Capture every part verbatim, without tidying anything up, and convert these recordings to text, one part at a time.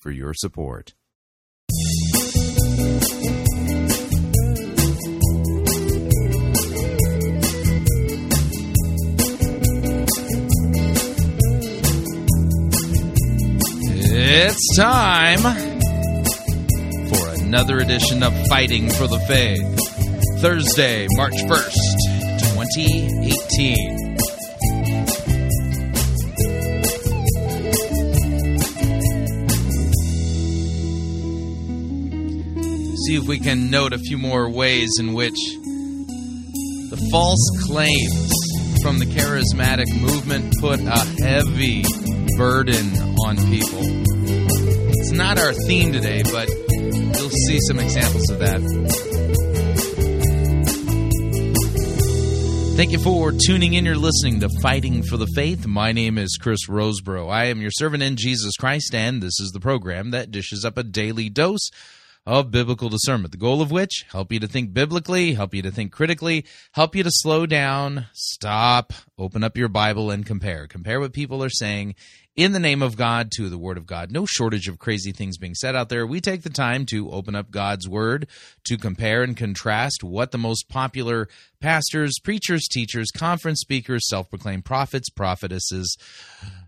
for your support. It's time for another edition of Fighting for the Faith, Thursday, March first, twenty eighteen. See if we can note a few more ways in which the false claims from the charismatic movement put a heavy burden on people. It's not our theme today, but you'll see some examples of that. Thank you for tuning in. You're listening to Fighting for the Faith. My name is Chris Roseborough. I am your servant in Jesus Christ, and this is the program that dishes up a daily dose of biblical discernment, the goal of which, help you to think biblically, help you to think critically, help you to slow down, stop, open up your Bible, and compare. Compare what people are saying in the name of God to the Word of God. No shortage of crazy things being said out there. We take the time to open up God's Word, to compare and contrast what the most popular pastors, preachers, teachers, conference speakers, self-proclaimed prophets, prophetesses,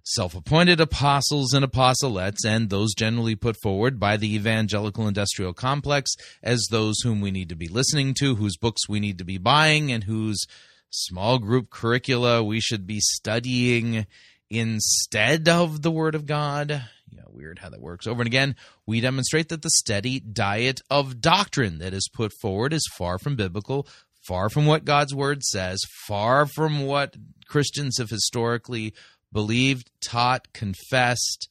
self-appointed apostles and apostolettes, and those generally put forward by the evangelical industrial complex as those whom we need to be listening to, whose books we need to be buying, and whose small group curricula we should be studying instead of the Word of God. Yeah, weird how that works. Over and again, we demonstrate that the steady diet of doctrine that is put forward is far from biblical, far from what God's Word says, far from what Christians have historically believed, taught, confessed,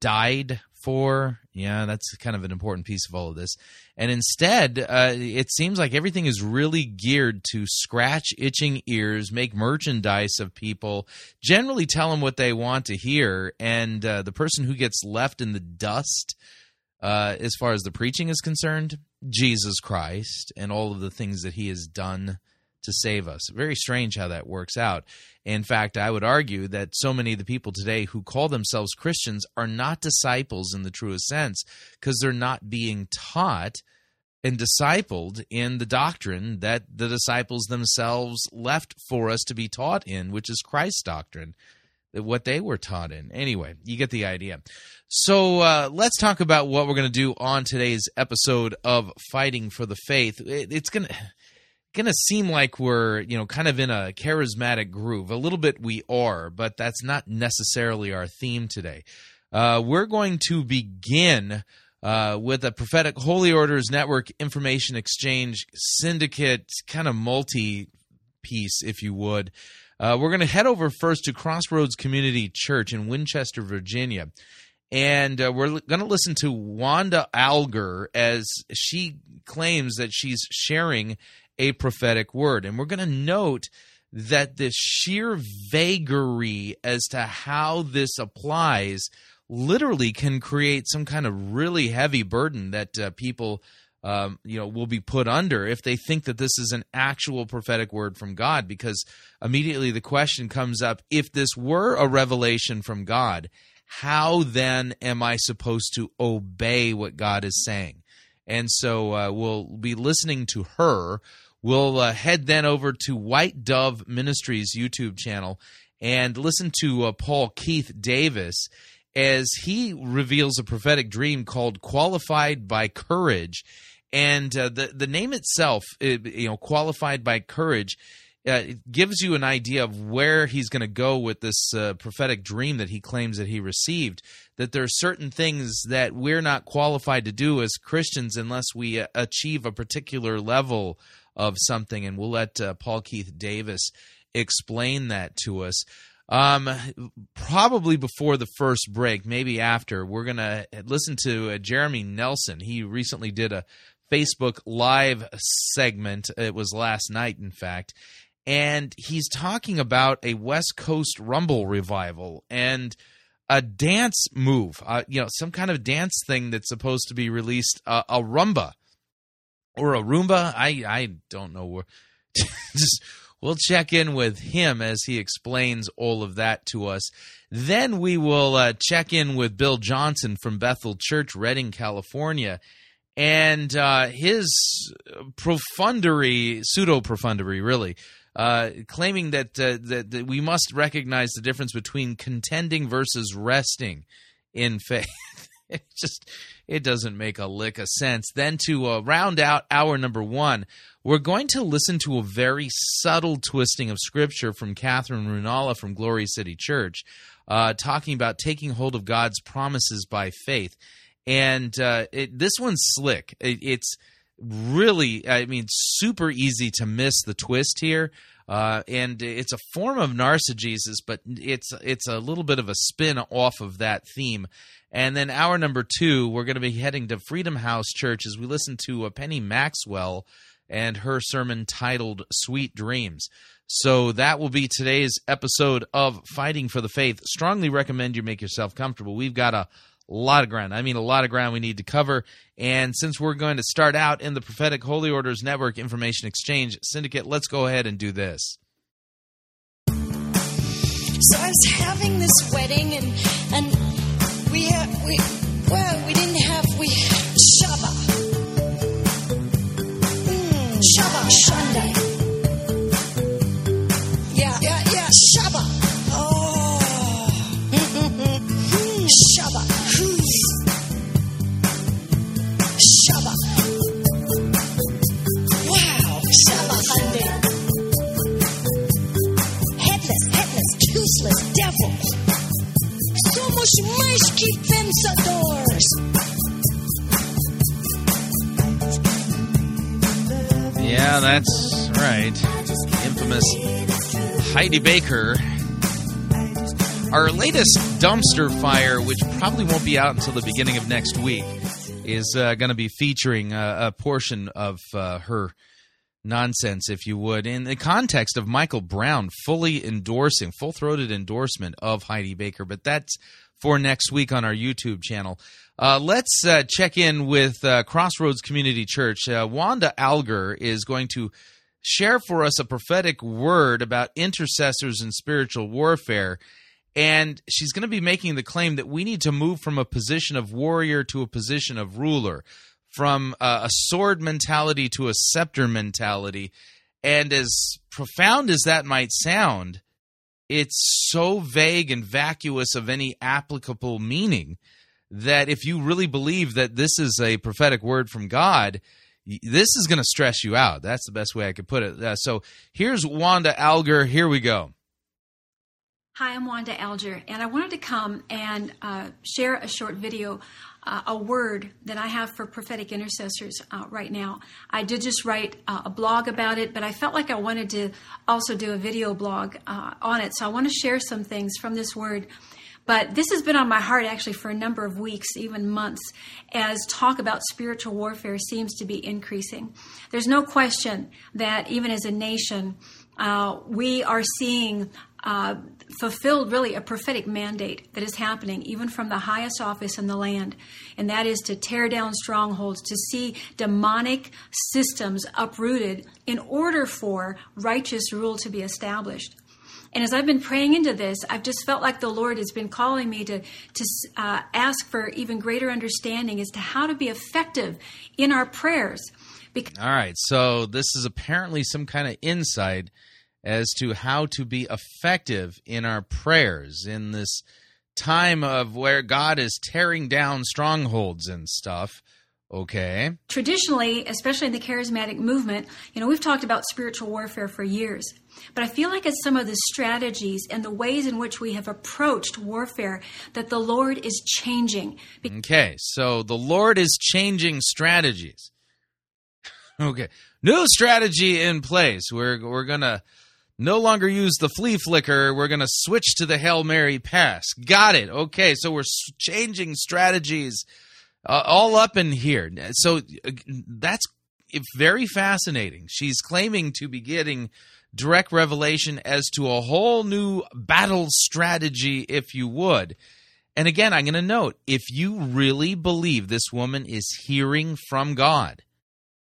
died for. Yeah, that's kind of an important piece of all of this. And instead, uh, it seems like everything is really geared to scratch itching ears, make merchandise of people, generally tell them what they want to hear, and uh, the person who gets left in the dust, uh, as far as the preaching is concerned, Jesus Christ and all of the things that he has done to save us. Very strange how that works out. In fact, I would argue that so many of the people today who call themselves Christians are not disciples in the truest sense, because they're not being taught and discipled in the doctrine that the disciples themselves left for us to be taught in, which is Christ's doctrine, what they were taught in. Anyway, you get the idea. So uh, let's talk about what we're going to do on today's episode of Fighting for the Faith. It, it's going to... going to seem like we're, you know, kind of in a charismatic groove. A little bit we are, but that's not necessarily our theme today. Uh, we're going to begin uh, with a Prophetic Holy Orders Network Information Exchange syndicate, kind of multi-piece, if you would. Uh, we're going to head over first to Crossroads Community Church in Winchester, Virginia. And uh, we're going to listen to Wanda Alger as she claims that she's sharing a prophetic word. And we're going to note that the sheer vagary as to how this applies literally can create some kind of really heavy burden that uh, people um, you know, will be put under if they think that this is an actual prophetic word from God, because immediately the question comes up, if this were a revelation from God, how then am I supposed to obey what God is saying? And so uh, we'll be listening to her. We'll uh, head then over to White Dove Ministries YouTube channel and listen to uh, Paul Keith Davis as he reveals a prophetic dream called Qualified by Courage. And uh, the, the name itself, it, you know, Qualified by Courage, uh, it gives you an idea of where he's going to go with this uh, prophetic dream that he claims that he received, that there are certain things that we're not qualified to do as Christians unless we uh, achieve a particular level of something, and we'll let uh, Paul Keith Davis explain that to us. Um, probably before the first break, maybe after, we're going to listen to uh, Jeremy Nelson. He recently did a Facebook Live segment. It was last night, in fact. And he's talking about a West Coast Rumble revival and a dance move, uh, you know, some kind of dance thing that's supposed to be released, uh, a rumba or a Roomba. I, I don't know where. Just, we'll check in with him as he explains all of that to us. Then we will uh, check in with Bill Johnson from Bethel Church, Redding, California, and uh, his profundary, pseudo-profundary, really, uh, claiming that, uh, that, that we must recognize the difference between contending versus resting in faith. It just it doesn't make a lick of sense. Then to uh, round out hour number one, we're going to listen to a very subtle twisting of Scripture from Kathryn Ruonala from Glory City Church, uh, talking about taking hold of God's promises by faith. And uh, it, this one's slick. It, it's really, I mean, super easy to miss the twist here. Uh, and it's a form of narcissus, but it's it's a little bit of a spin off of that theme. And then hour number two, we're going to be heading to Freedom House Church as we listen to uh, Penny Maxwell and her sermon titled Sweet Dreams. So that will be today's episode of Fighting for the Faith. Strongly recommend you make yourself comfortable. We've got a lot of ground. I mean, a lot of ground we need to cover. And since we're going to start out in the Prophetic Holy Orders Network Information Exchange Syndicate, let's go ahead and do this. So I was having this wedding, and and we uh, we well we didn't have we had Shabbat, mm, Shabbat Sunday, yeah yeah yeah Shabbat. Devil, somos mais que vencedores. Yeah, that's right. Infamous Heidi Baker. Our latest dumpster fire, which probably won't be out until the beginning of next week, is uh, going to be featuring uh, a portion of uh, her nonsense, if you would, in the context of Michael Brown fully endorsing, full-throated endorsement of Heidi Baker. But that's for next week on our YouTube channel. Uh, let's uh, check in with uh, Crossroads Community Church. Uh, Wanda Alger is going to share for us a prophetic word about intercessors and spiritual warfare. And she's going to be making the claim that we need to move from a position of warrior to a position of ruler, from a sword mentality to a scepter mentality. And as profound as that might sound, it's so vague and vacuous of any applicable meaning that if you really believe that this is a prophetic word from God, this is going to stress you out. That's the best way I could put it. Uh, so here's Wanda Alger. Here we go. Hi, I'm Wanda Alger, and I wanted to come and uh, share a short video, uh, a word that I have for prophetic intercessors uh, right now. I did just write uh, a blog about it, but I felt like I wanted to also do a video blog uh, on it, so I want to share some things from this word. But this has been on my heart actually for a number of weeks, even months, as talk about spiritual warfare seems to be increasing. There's no question that even as a nation, uh, we are seeing Uh, fulfilled really a prophetic mandate that is happening even from the highest office in the land, and that is to tear down strongholds, to see demonic systems uprooted in order for righteous rule to be established. And as I've been praying into this, I've just felt like the Lord has been calling me to to uh, ask for even greater understanding as to how to be effective in our prayers. Because- All right, so this is apparently some kind of insight as to how to be effective in our prayers in this time of where God is tearing down strongholds and stuff. Okay. Traditionally, especially in the charismatic movement, you know, we've talked about spiritual warfare for years. But I feel like it's some of the strategies and the ways in which we have approached warfare that the Lord is changing. Be- okay, so the Lord is changing strategies. Okay. New strategy in place. We're we're going to no longer use the flea flicker. We're going to switch to the Hail Mary pass. Got it. Okay, so we're changing strategies uh, all up in here. So uh, that's very fascinating. She's claiming to be getting direct revelation as to a whole new battle strategy, if you would. And again, I'm going to note, if you really believe this woman is hearing from God,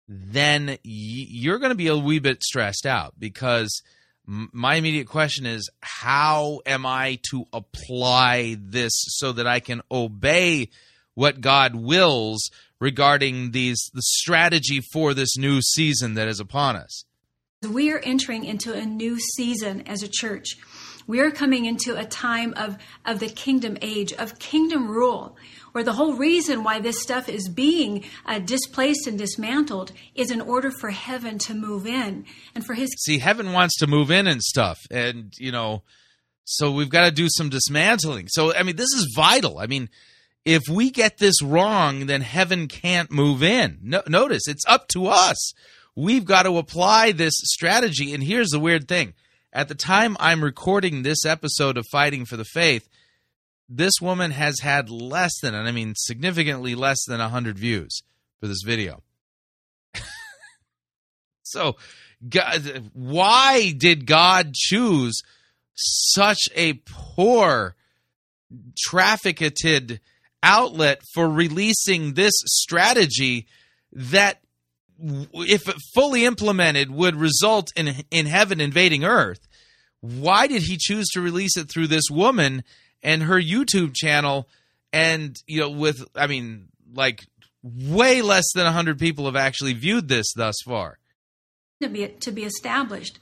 then you're going to be a wee bit stressed out, because my immediate question is, how am I to apply this so that I can obey what God wills regarding these the strategy for this new season that is upon us? We are entering into a new season as a church. We are coming into a time of, of the kingdom age, of kingdom rule, where the whole reason why this stuff is being uh, displaced and dismantled is in order for heaven to move in and for his. See, heaven wants to move in and stuff. And, you know, so we've got to do some dismantling. So, I mean, this is vital. I mean, if we get this wrong, then heaven can't move in. No, notice, it's up to us. We've got to apply this strategy. And here's the weird thing. At the time I'm recording this episode of Fighting for the Faith, this woman has had less than, and I mean significantly less than one hundred views for this video. So, God, why did God choose such a poor, trafficked outlet for releasing this strategy that, if fully implemented, would result in in heaven invading earth? Why did he choose to release it through this woman and her YouTube channel? And, you know, with, I mean, like way less than one hundred people have actually viewed this thus far. To be, to be established.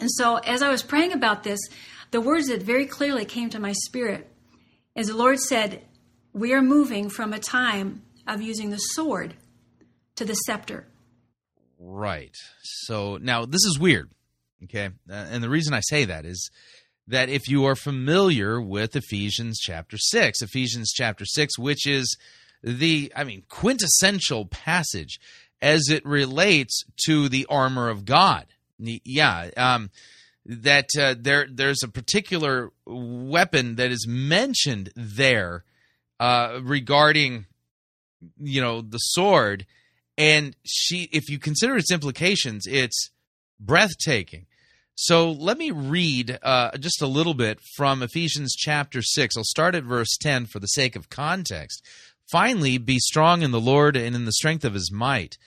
And so as I was praying about this, the words that very clearly came to my spirit, as the Lord said, we are moving from a time of using the sword to the scepter. Right. So now this is weird. Okay. And the reason I say that is that if you are familiar with Ephesians chapter six, Ephesians chapter six, which is the, I mean, quintessential passage as it relates to the armor of God. Yeah. Um, that uh, there, there's a particular weapon that is mentioned there uh, regarding, you know, the sword. And she, if you consider its implications, it's breathtaking. So let me read uh, just a little bit from Ephesians chapter six. I'll start at verse ten for the sake of context. Finally, be strong in the Lord and in the strength of his might.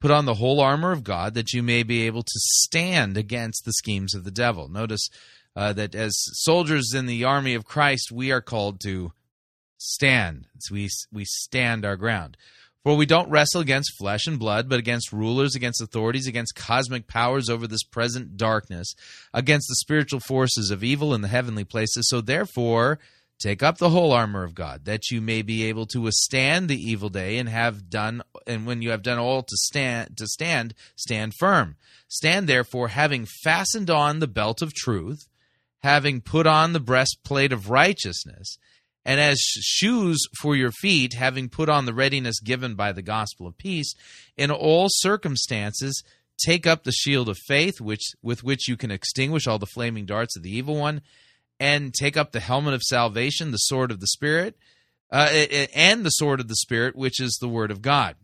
Put on the whole armor of God that you may be able to stand against the schemes of the devil. Notice uh, that as soldiers in the army of Christ, we are called to stand. So we we stand our ground. For we don't wrestle against flesh and blood, but against rulers, against authorities, against cosmic powers over this present darkness, against the spiritual forces of evil in the heavenly places. So therefore, take up the whole armor of God, that you may be able to withstand the evil day, and have done, and when you have done all to stand, to stand, stand firm. Stand therefore, having fastened on the belt of truth, having put on the breastplate of righteousness, and as shoes for your feet, having put on the readiness given by the gospel of peace, in all circumstances, take up the shield of faith, which with which you can extinguish all the flaming darts of the evil one, and take up the helmet of salvation, the sword of the Spirit, uh, and the sword of the Spirit, which is the word of God.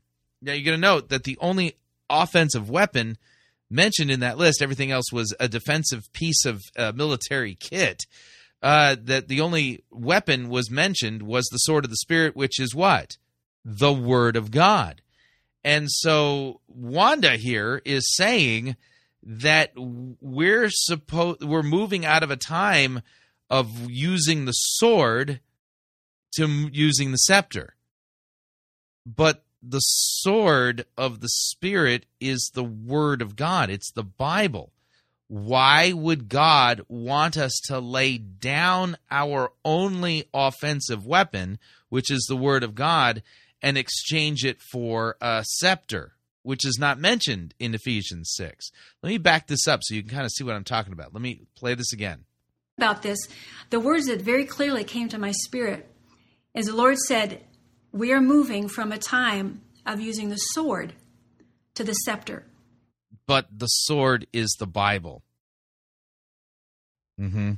Now, you're going to note that the only offensive weapon mentioned in that list, everything else was a defensive piece of uh, military kit, Uh, that the only weapon was mentioned was the sword of the Spirit, which is what? The Word of God. And so Wanda here is saying that we're supposed we're moving out of a time of using the sword to m- using the scepter. But the sword of the Spirit is the Word of God. It's the Bible. Why would God want us to lay down our only offensive weapon, which is the Word of God, and exchange it for a scepter, which is not mentioned in Ephesians six? Let me back this up so you can kind of see what I'm talking about. Let me play this again. About this, the words that very clearly came to my spirit is the Lord said, we are moving from a time of using the sword to the scepter. But the sword is the Bible. Mm-hmm.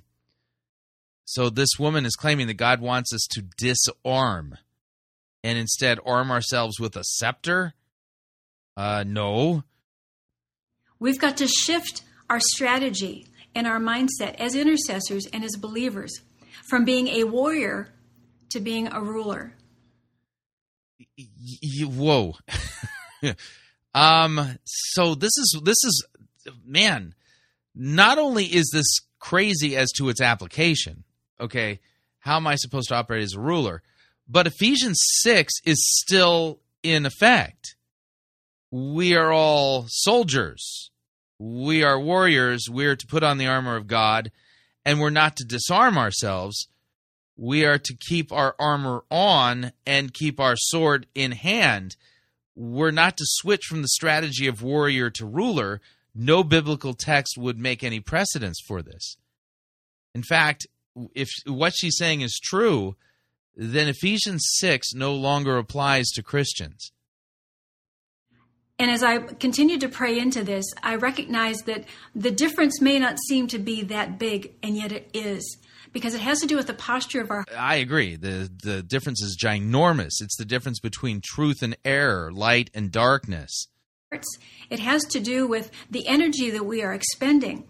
So this woman is claiming that God wants us to disarm and instead arm ourselves with a scepter? Uh, no. We've got to shift our strategy and our mindset as intercessors and as believers from being a warrior to being a ruler. Whoa. um. So this is, this is, man, not only is this crazy as to its application, okay, how am I supposed to operate as a ruler? But Ephesians six is still in effect. We are all soldiers. We are warriors. We are to put on the armor of God, and we're not to disarm ourselves. We are to keep our armor on and keep our sword in hand. We're not to switch from the strategy of warrior to ruler. No biblical text would make any precedence for this. In fact, if what she's saying is true, then Ephesians six no longer applies to Christians. And as I continued to pray into this, I recognized that the difference may not seem to be that big, and yet it is, because it has to do with the posture of our... I agree. The, the difference is ginormous. It's the difference between truth and error, light and darkness. It has to do with the energy that we are expending.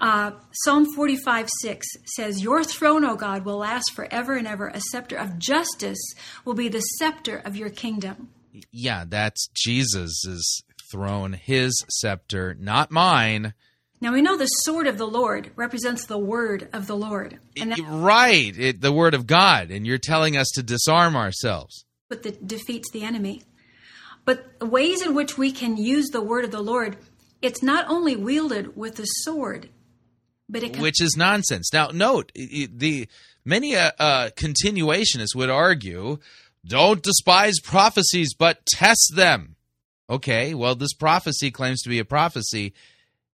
Uh, Psalm forty-five six says, "Your throne, O God, will last forever and ever. A scepter of justice will be the scepter of your kingdom." Yeah, that's Jesus' throne, his scepter, not mine. Now, we know the sword of the Lord represents the word of the Lord. And that- right, it, the word of God, and you're telling us to disarm ourselves. But that defeats the enemy. But ways in which we can use the word of the Lord, it's not only wielded with a sword, but it can... Which is nonsense. Now, note, the many uh, uh, continuationists would argue, don't despise prophecies, but test them. Okay, well, this prophecy claims to be a prophecy,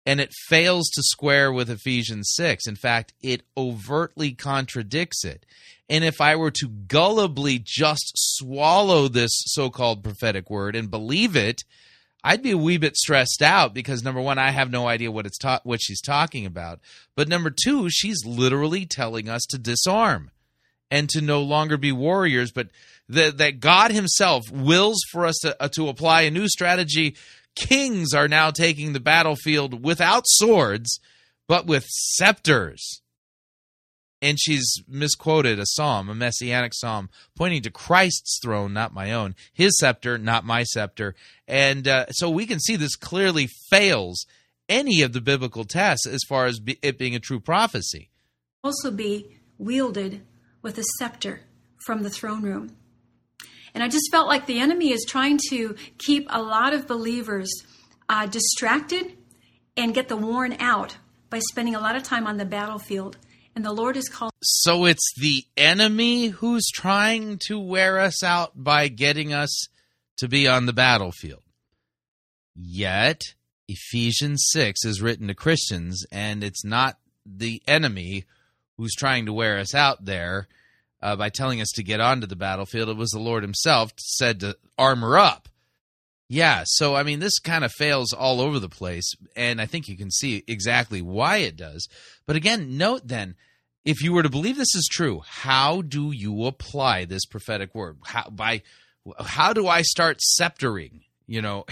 and it fails to square with Ephesians six. In fact, it overtly contradicts it. And if I were to gullibly just swallow this so-called prophetic word and believe it, I'd be a wee bit stressed out because, number one, I have no idea what it's ta- what she's talking about. But number two, she's literally telling us to disarm and to no longer be warriors, but the, that God himself wills for us to, uh, to apply a new strategy. Kings are now taking the battlefield without swords, but with scepters. And she's misquoted a psalm, a messianic psalm, pointing to Christ's throne, not my own, his scepter, not my scepter. And uh, so we can see this clearly fails any of the biblical tests as far as be- it being a true prophecy. Also be wielded with a scepter from the throne room. And I just felt like the enemy is trying to keep a lot of believers uh, distracted and get them worn out by spending a lot of time on the battlefield. And the Lord is called. So it's the enemy who's trying to wear us out by getting us to be on the battlefield. Yet, Ephesians six is written to Christians, and it's not the enemy who's trying to wear us out there uh, by telling us to get onto the battlefield. It was the Lord himself said to armor up. Yeah, so, I mean, this kind of fails all over the place, and I think you can see exactly why it does. But again, note then, if you were to believe this is true, how do you apply this prophetic word? How by how do I start sceptering? You know,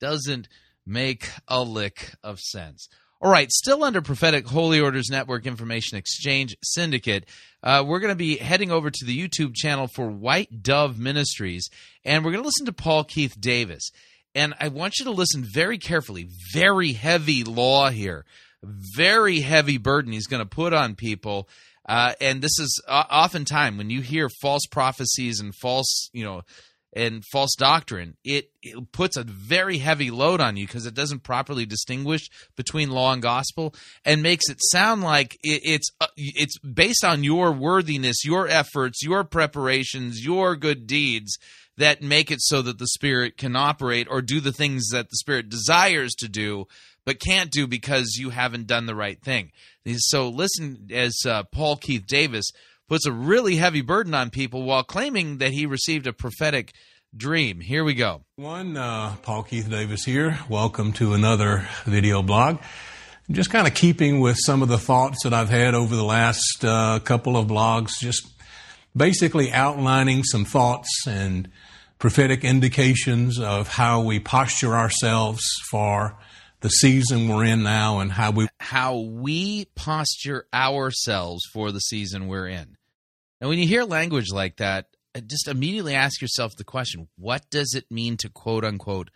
doesn't make a lick of sense. All right, still under Prophetic Holy Orders Network Information Exchange Syndicate, uh, we're going to be heading over to the YouTube channel for White Dove Ministries, and we're going to listen to Paul Keith Davis. And I want you to listen very carefully, very heavy law here, very heavy burden he's going to put on people. Uh, and this is uh, oftentimes when you hear false prophecies and false, you know, and false doctrine, it, it puts a very heavy load on you because it doesn't properly distinguish between law and gospel and makes it sound like it, it's uh, it's based on your worthiness, your efforts, your preparations, your good deeds that make it so that the Spirit can operate or do the things that the Spirit desires to do but can't do because you haven't done the right thing. So listen as uh, Paul Keith Davis puts a really heavy burden on people while claiming that he received a prophetic dream. Here we go. One, uh, Paul Keith Davis here. Welcome to another video blog. Just kind of keeping with some of the thoughts that I've had over the last uh, couple of blogs, just basically outlining some thoughts and prophetic indications of how we posture ourselves for the season we're in now and how we... How we posture ourselves for the season we're in. And when you hear language like that, just immediately ask yourself the question, what does it mean to quote-unquote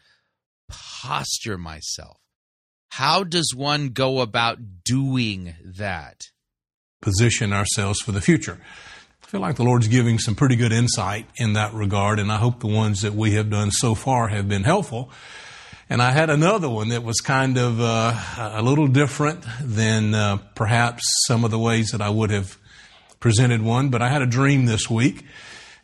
posture myself? How does one go about doing that? Position ourselves for the future. I feel like the Lord's giving some pretty good insight in that regard, and I hope the ones that we have done so far have been helpful. And I had another one that was kind of uh, a little different than uh, perhaps some of the ways that I would have presented one, but I had a dream this week.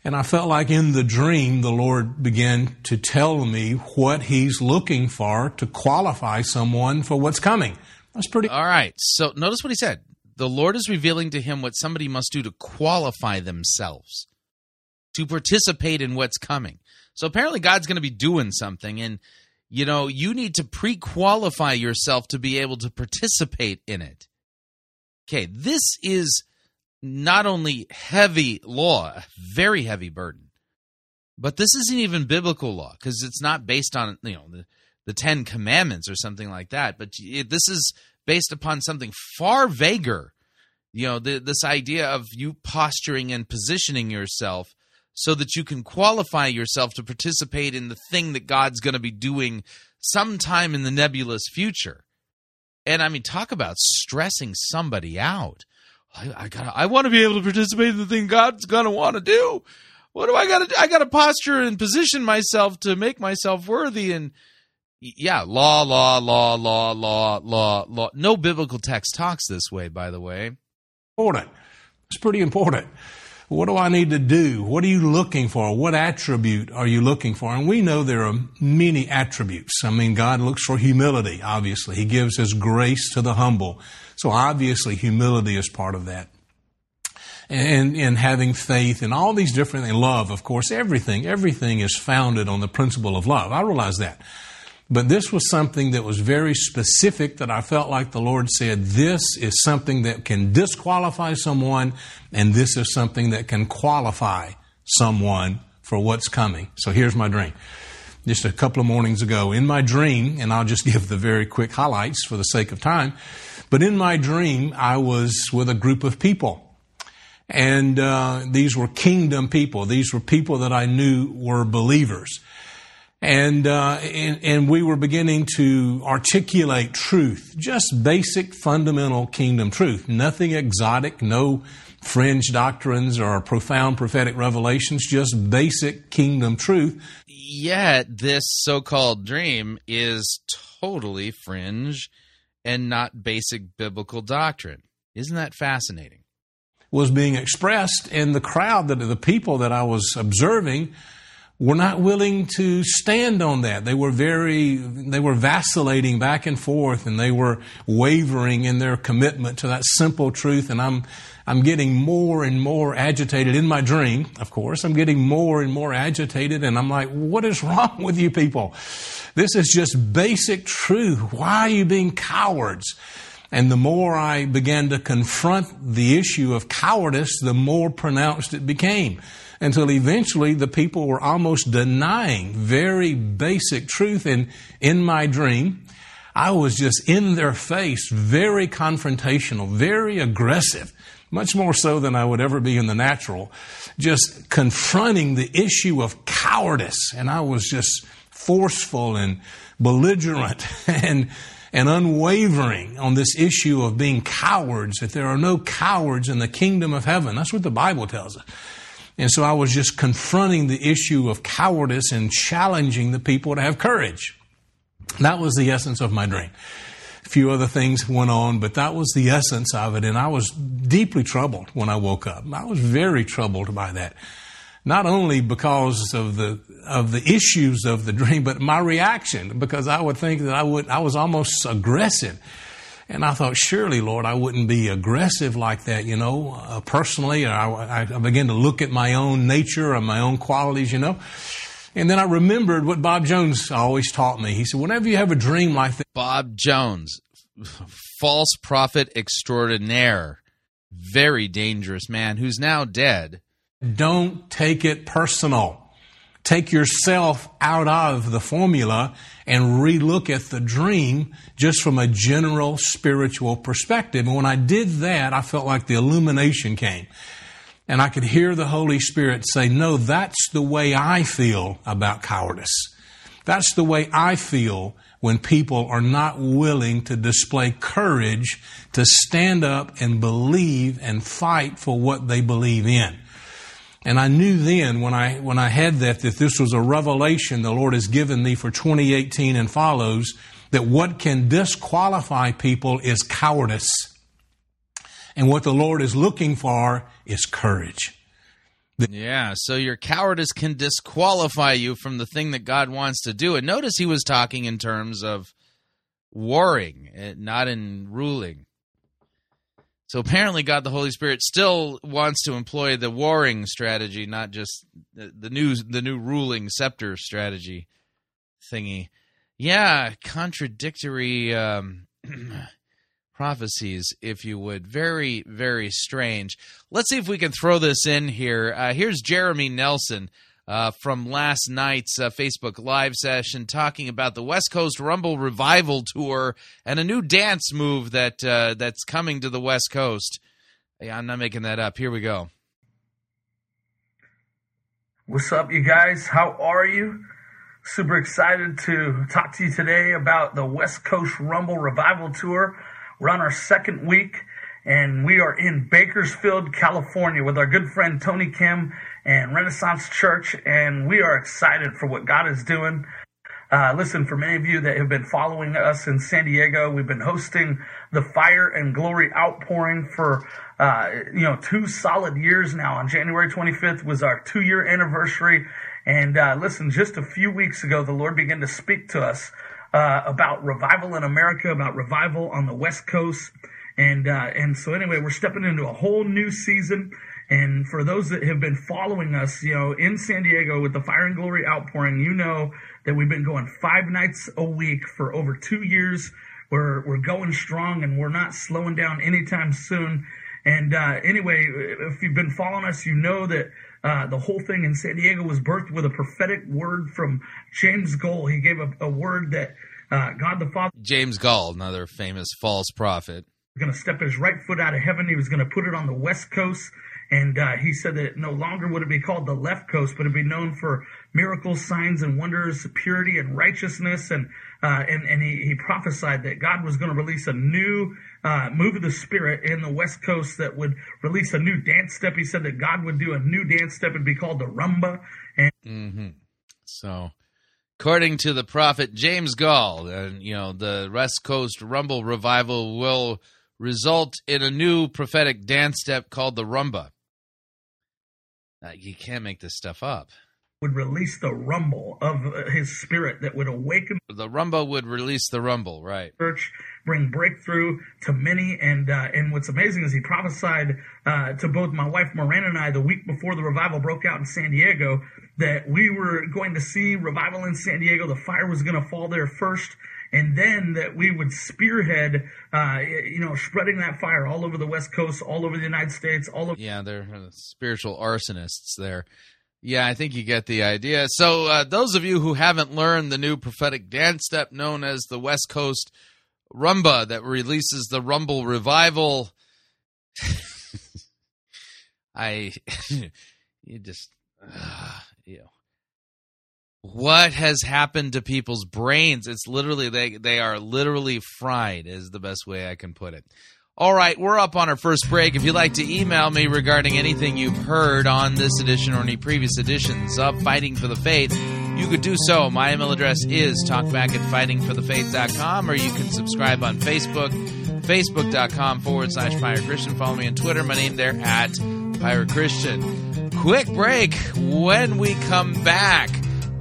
And I felt like in the dream, the Lord began to tell me what he's looking for to qualify someone for what's coming. That's pretty... All right. So notice what he said. The Lord is revealing to him what somebody must do to qualify themselves, to participate in what's coming. So apparently God's going to be doing something. And, you know, you need to pre-qualify yourself to be able to participate in it. Okay, this is... not only heavy law, very heavy burden, but this isn't even biblical law because it's not based on, you know, the, the Ten Commandments or something like that. But it, this is based upon something far vaguer, you know, the, this idea of you posturing and positioning yourself so that you can qualify yourself to participate in the thing that God's going to be doing sometime in the nebulous future. And I mean, talk about stressing somebody out. I, I gotta. I want to be able to participate in the thing God's gonna want to do. What do I gotta do? I gotta posture and position myself to make myself worthy. And yeah, law, law, law, law, law, law, law. No biblical text talks this way, by the way. Important. It's pretty important. What do I need to do? What are you looking for? What attribute are you looking for? And we know there are many attributes. I mean, God looks for humility, obviously. He gives his grace to the humble. So obviously humility is part of that. And, and having faith and all these different things. Love, of course, everything. Everything is founded on the principle of love. I realize that. But this was something that was very specific that I felt like the Lord said, this is something that can disqualify someone, and this is something that can qualify someone for what's coming. So here's my dream. Just a couple of mornings ago, in my dream, and I'll just give the very quick highlights for the sake of time, but in my dream, I was with a group of people. And uh, these were kingdom people. These were people that I knew were believers. And, uh, and and we were beginning to articulate truth, just basic, fundamental kingdom truth. Nothing exotic, no fringe doctrines or profound prophetic revelations, just basic kingdom truth. Yet this so-called dream is totally fringe and not basic biblical doctrine. Isn't that fascinating? Was being expressed, and the crowd, that the people that I was observing were not willing to stand on that. They were very, they were vacillating back and forth, and they were wavering in their commitment to that simple truth. And I'm, I'm getting more and more agitated in my dream, of course. I'm getting more and more agitated, and I'm like, what is wrong with you people? This is just basic truth. Why are you being cowards? And the more I began to confront the issue of cowardice, the more pronounced it became, until eventually the people were almost denying very basic truth. And in my dream, I was just in their face, very confrontational, very aggressive, much more so than I would ever be in the natural, just confronting the issue of cowardice. And I was just forceful and belligerent and and unwavering on this issue of being cowards, that there are no cowards in the kingdom of heaven. That's what the Bible tells us. And so I was just confronting the issue of cowardice and challenging the people to have courage. That was the essence of my dream. A few other things went on, but that was the essence of it. And I was deeply troubled when I woke up. I was very troubled by that. Not only because of the of the issues of the dream, but my reaction, because I would think that I would I was almost aggressive. And I thought, surely, Lord, I wouldn't be aggressive like that, you know, uh, personally. I, I began to look at my own nature and my own qualities, you know. And then I remembered what Bob Jones always taught me. He said, whenever you have a dream like that. Bob Jones, false prophet extraordinaire, very dangerous man who's now dead. Don't take it personal. Take yourself out of the formula and relook at the dream just from a general spiritual perspective. And when I did that, I felt like the illumination came. And I could hear the Holy Spirit say, no, that's the way I feel about cowardice. That's the way I feel when people are not willing to display courage to stand up and believe and fight for what they believe in. And I knew then when I when I had that, that this was a revelation the Lord has given me for twenty eighteen and follows, that what can disqualify people is cowardice. And what the Lord is looking for is courage. Yeah, so your cowardice can disqualify you from the thing that God wants to do. And notice he was talking in terms of warring, not in ruling. So apparently God the Holy Spirit still wants to employ the warring strategy, not just the, the new the new ruling scepter strategy thingy. Yeah, contradictory um, prophecies, if you would. Very, very strange. Let's see if we can throw this in here. Uh, here's Jeremy Nelson uh, from last night's uh, Facebook Live session talking about the West Coast Rumble Revival Tour and a new dance move that uh, that's coming to the West Coast. Yeah, I'm not making that up. Here we go. What's up, you guys? How are you? Super excited to talk to you today about the West Coast Rumble Revival Tour. We're on our second week, and we are in Bakersfield, California, with our good friend Tony Kim and Renaissance Church, and we are excited for what God is doing. Uh, listen, for many of you that have been following us in San Diego, we've been hosting the Fire and Glory Outpouring for uh, you know two solid years now. On January twenty-fifth was our two-year anniversary, and uh, listen, just a few weeks ago, the Lord began to speak to us Uh, about revival in America, about revival on the West Coast. And uh, and so anyway, we're stepping into a whole new season. And for those that have been following us, you know, in San Diego with the Fire and Glory Outpouring, you know that we've been going five nights a week for over two years. We're, we're going strong, and we're not slowing down anytime soon. And uh, anyway, if you've been following us, you know that Uh, the whole thing in San Diego was birthed with a prophetic word from James Goll. He gave a, a word that uh, God the Father... James Goll, another famous false prophet. ...was going to step his right foot out of heaven. He was going to put it on the West Coast. And uh, he said that no longer would it be called the left coast, but it would be known for miracles, signs, and wonders, purity, and righteousness. And uh, and, and he, he prophesied that God was going to release a new... Uh, move of the Spirit in the West Coast that would release a new dance step. He said that God would do a new dance step. It'd be called the rumba. And mm-hmm. So, according to the prophet James Goll, uh, you know, the West Coast Rumble revival will result in a new prophetic dance step called the rumba. Uh, you can't make this stuff up. Would release the rumble of his Spirit that would awaken. The rumba would release the rumble, right? Church, bring breakthrough to many. And uh, and what's amazing is he prophesied uh, to both my wife Moran and I the week before the revival broke out in San Diego that we were going to see revival in San Diego. The fire was going to fall there first. And then that we would spearhead, uh, you know, spreading that fire all over the West Coast, all over the United States, all over. Yeah, they're spiritual arsonists there. Yeah, I think you get the idea. So uh, those of you who haven't learned the new prophetic dance step known as the West Coast Rumba that releases the Rumble Revival, I, you just, uh, you know, what has happened to people's brains? It's literally, they, they are literally fried is the best way I can put it. All right, we're up on our first break. If you'd like to email me regarding anything you've heard on this edition or any previous editions of Fighting for the Faith, you could do so. My email address is talkback at fighting for the faith dot com, or you can subscribe on Facebook, facebook.com forward slash Pirate Christian. Follow me on Twitter. My name there at Pirate Christian. Quick break. When we come back,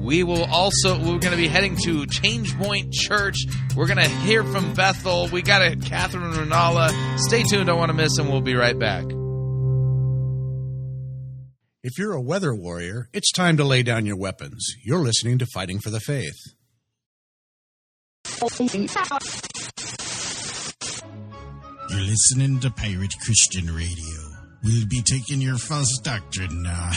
we will also, we're going to be heading to Change Point Church. We're going to hear from Bethel. We got a Kathryn Ruonala. Stay tuned. Don't want to miss, and we'll be right back. If you're a weather warrior, it's time to lay down your weapons. You're listening to Fighting for the Faith. You're listening to Pirate Christian Radio. We'll be taking your false doctrine now.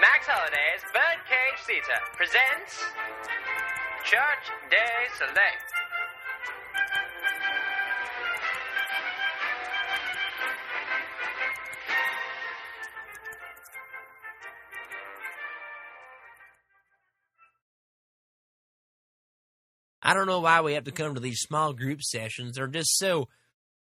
Max Holiday's Birdcage Theater presents Church Day Select. I don't know why we have to come to these small group sessions. They're just so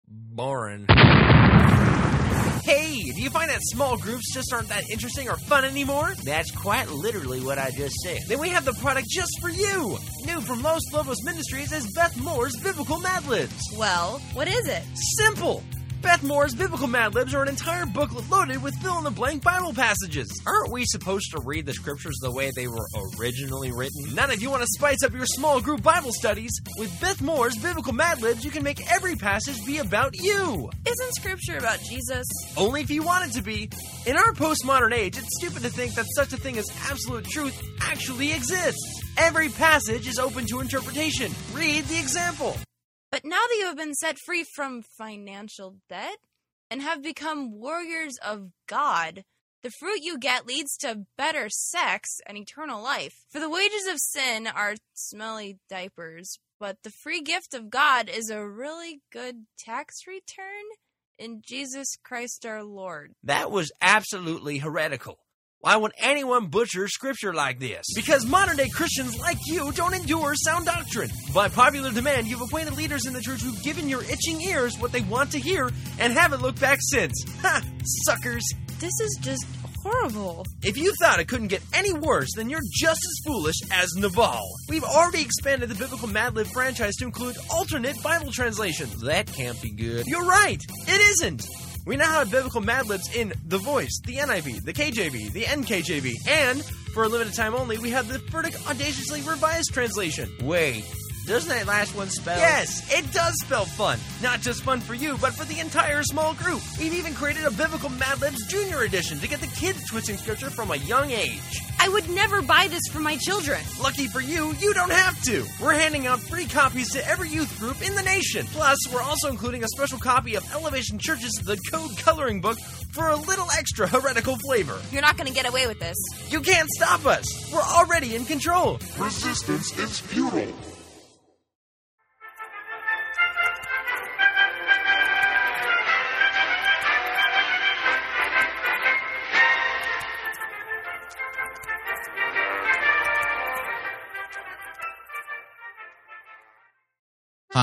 boring. Hey, do you find that small groups just aren't that interesting or fun anymore? That's quite literally what I just said. Then we have the product just for you. New from Los Lobos Ministries is Beth Moore's Biblical Mad Libs. Well, what is it? Simple. Beth Moore's Biblical Mad Libs are an entire booklet loaded with fill-in-the-blank Bible passages. Aren't we supposed to read the scriptures the way they were originally written? Not if you want to spice up your small group Bible studies. With Beth Moore's Biblical Mad Libs, you can make every passage be about you. Isn't scripture about Jesus? Only if you want it to be. In our postmodern age, it's stupid to think that such a thing as absolute truth actually exists. Every passage is open to interpretation. Read the example. But now that you have been set free from financial debt and have become warriors of God, the fruit you get leads to better sex and eternal life. For the wages of sin are smelly diapers, but the free gift of God is a really good tax return in Jesus Christ our Lord. That was absolutely heretical. Why would anyone butcher scripture like this? Because modern-day Christians like you don't endure sound doctrine. By popular demand, you've appointed leaders in the church who've given your itching ears what they want to hear and haven't looked back since. Ha! Suckers! This is just horrible. If you thought it couldn't get any worse, then you're just as foolish as Naval. We've already expanded the Biblical Mad Lib franchise to include alternate Bible translations. That can't be good. You're right! It isn't! We now have Biblical Mad Libs in The Voice, the N I V, the K J V, the N K J V, and, for a limited time only, we have the Furtick Audaciously Revised Translation. Wait, doesn't that last one spell? Yes, it does spell fun. Not just fun for you, but for the entire small group. We've even created a Biblical Mad Libs Junior Edition to get the kids twisting scripture from a young age. I would never buy this for my children. Lucky for you, you don't have to. We're handing out free copies to every youth group in the nation. Plus, we're also including a special copy of Elevation Church's The Code Coloring Book for a little extra heretical flavor. You're not going to get away with this. You can't stop us. We're already in control. Resistance is futile.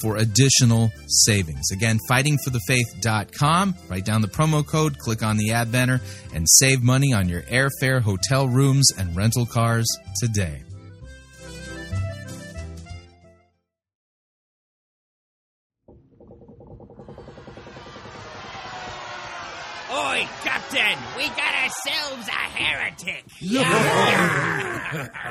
for additional savings. Again, fighting for the faith dot com. Write down the promo code, click on the ad banner, and save money on your airfare, hotel rooms, and rental cars today. Oi, Captain! We got ourselves a heretic! Yeah.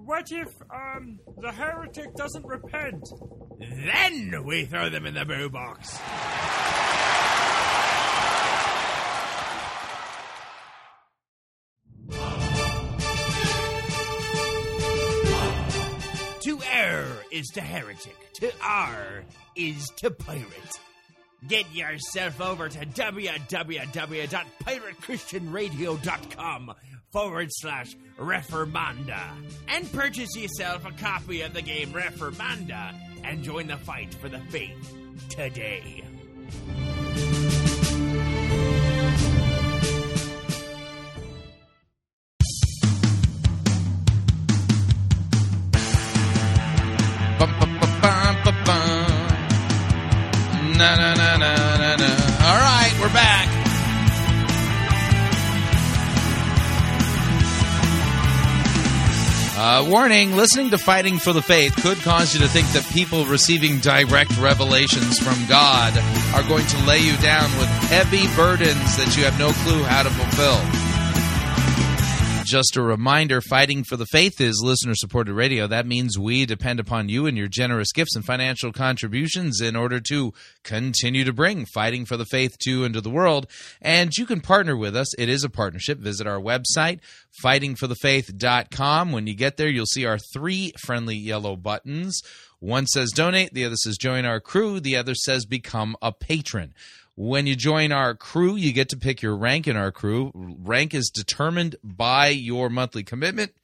What if, um, the heretic doesn't repent? Then we throw them in the boo box. is to heretic, to R is to pirate. Get yourself over to www dot pirate christian radio dot com forward slash Reformanda and purchase yourself a copy of the game Reformanda and join the fight for the faith today. Na, na, na, na, na, na. All right, we're back. Uh, warning, listening to Fighting for the Faith could cause you to think that people receiving direct revelations from God are going to lay you down with heavy burdens that you have no clue how to fulfill. Just a reminder, Fighting for the Faith is listener-supported radio. That means we depend upon you and your generous gifts and financial contributions in order to continue to bring Fighting for the Faith to into the world. And you can partner with us. It is a partnership. Visit our website, fighting for the faith dot com. When you get there, you'll see our three friendly yellow buttons. One says donate, the other says join our crew, the other says become a patron. When you join our crew, you get to pick your rank in our crew. Rank is determined by your monthly commitment.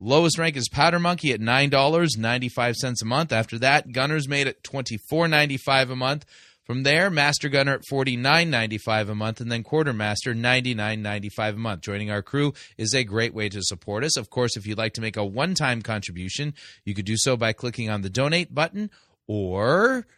Lowest rank is Powder Monkey at nine dollars and ninety-five cents a month. After that, Gunner's Mate at twenty-four dollars and ninety-five cents a month. From there, Master Gunner at forty-nine dollars and ninety-five cents a month, and then Quartermaster, ninety-nine dollars and ninety-five cents a month. Joining our crew is a great way to support us. Of course, if you'd like to make a one-time contribution, you could do so by clicking on the Donate button, or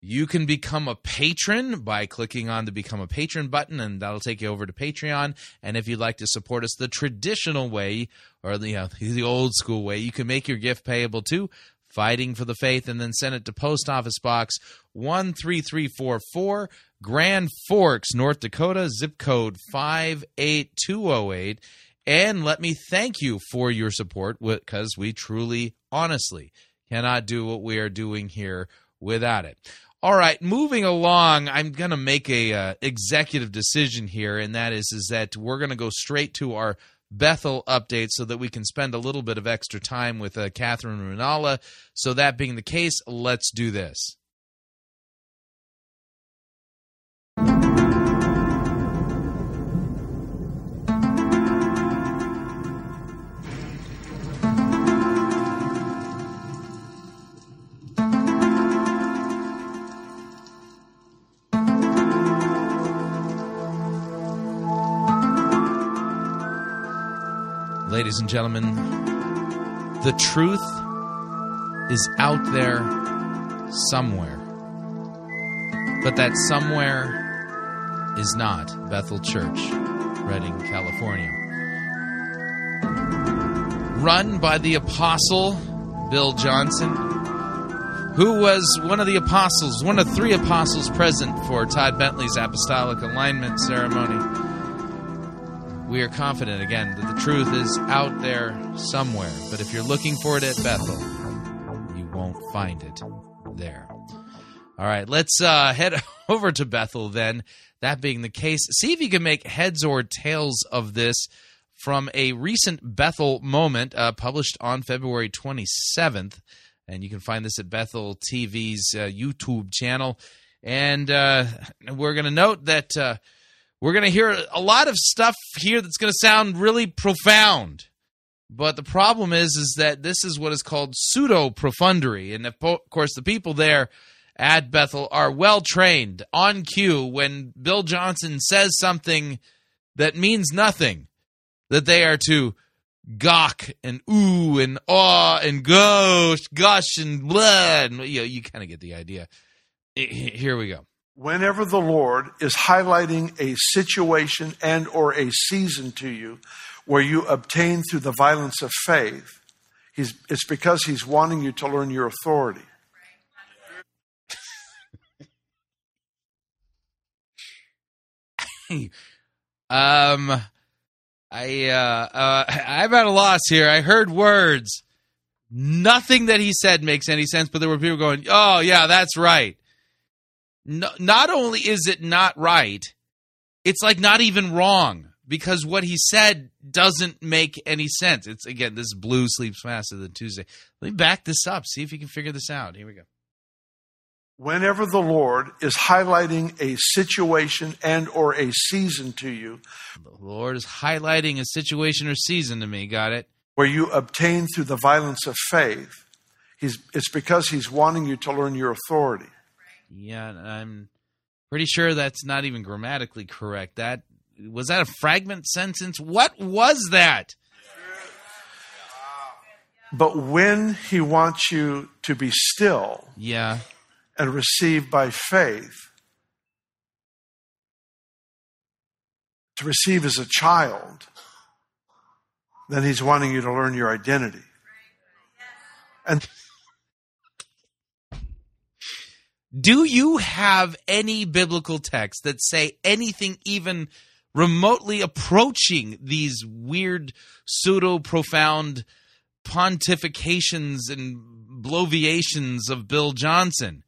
you can become a patron by clicking on the Become a Patron button, and that'll take you over to Patreon. And if you'd like to support us the traditional way, or the, you know, the old-school way, you can make your gift payable to Fighting for the Faith, and then send it to Post Office Box one three three four four, Grand Forks, North Dakota, zip code five eight two oh eight. And let me thank you for your support, because we truly, honestly cannot do what we are doing here without it. All right, moving along, I'm going to make a uh, executive decision here, and that is, is that we're going to go straight to our Bethel update so that we can spend a little bit of extra time with uh, Kathryn Ruonala. So that being the case, let's do this. Ladies and gentlemen, the truth is out there somewhere, but that somewhere is not Bethel Church, Redding, California. Run by the apostle Bill Johnson, who was one of the apostles, one of three apostles present for Todd Bentley's Apostolic Alignment Ceremony. We are confident, again, that the truth is out there somewhere. But if you're looking for it at Bethel, you won't find it there. All right, let's uh, head over to Bethel then. That being the case, see if you can make heads or tails of this from a recent Bethel moment uh, published on February twenty-seventh. And you can find this at Bethel T V's uh, YouTube channel. And uh, we're going to note that Uh, We're going to hear a lot of stuff here that's going to sound really profound. But the problem is, is that this is what is called pseudo-profundary. And, of course, the people there at Bethel are well-trained, on cue, when Bill Johnson says something that means nothing, that they are to gawk and ooh and awe and gosh, gush and blah. And, you know, you kind of get the idea. Here we go. Whenever the Lord is highlighting a situation and or a season to you where you obtain through the violence of faith, he's, it's because he's wanting you to learn your authority. um, I, uh, uh, I'm at a loss here. I heard words. Nothing that he said makes any sense, but there were people going, oh, yeah, that's right. No, not only is it not right, it's like not even wrong. because what he said doesn't make any sense. It's, again, this blue sleeps faster than Tuesday. Let me back this up. See if you can figure this out. Here we go. Whenever the Lord is highlighting a situation and or a season to you. The Lord is highlighting a situation or season to me. Got it. Where you obtain through the violence of faith. He's, it's because he's wanting you to learn your authority. Yeah, I'm pretty sure that's not even grammatically correct. That was that a fragment sentence? What was that? But when he wants you to be still. Yeah. And receive by faith. To receive as a child, then he's wanting you to learn your identity. And do you have any biblical texts that say anything even remotely approaching these weird, pseudo-profound pontifications and bloviations of Bill Johnson?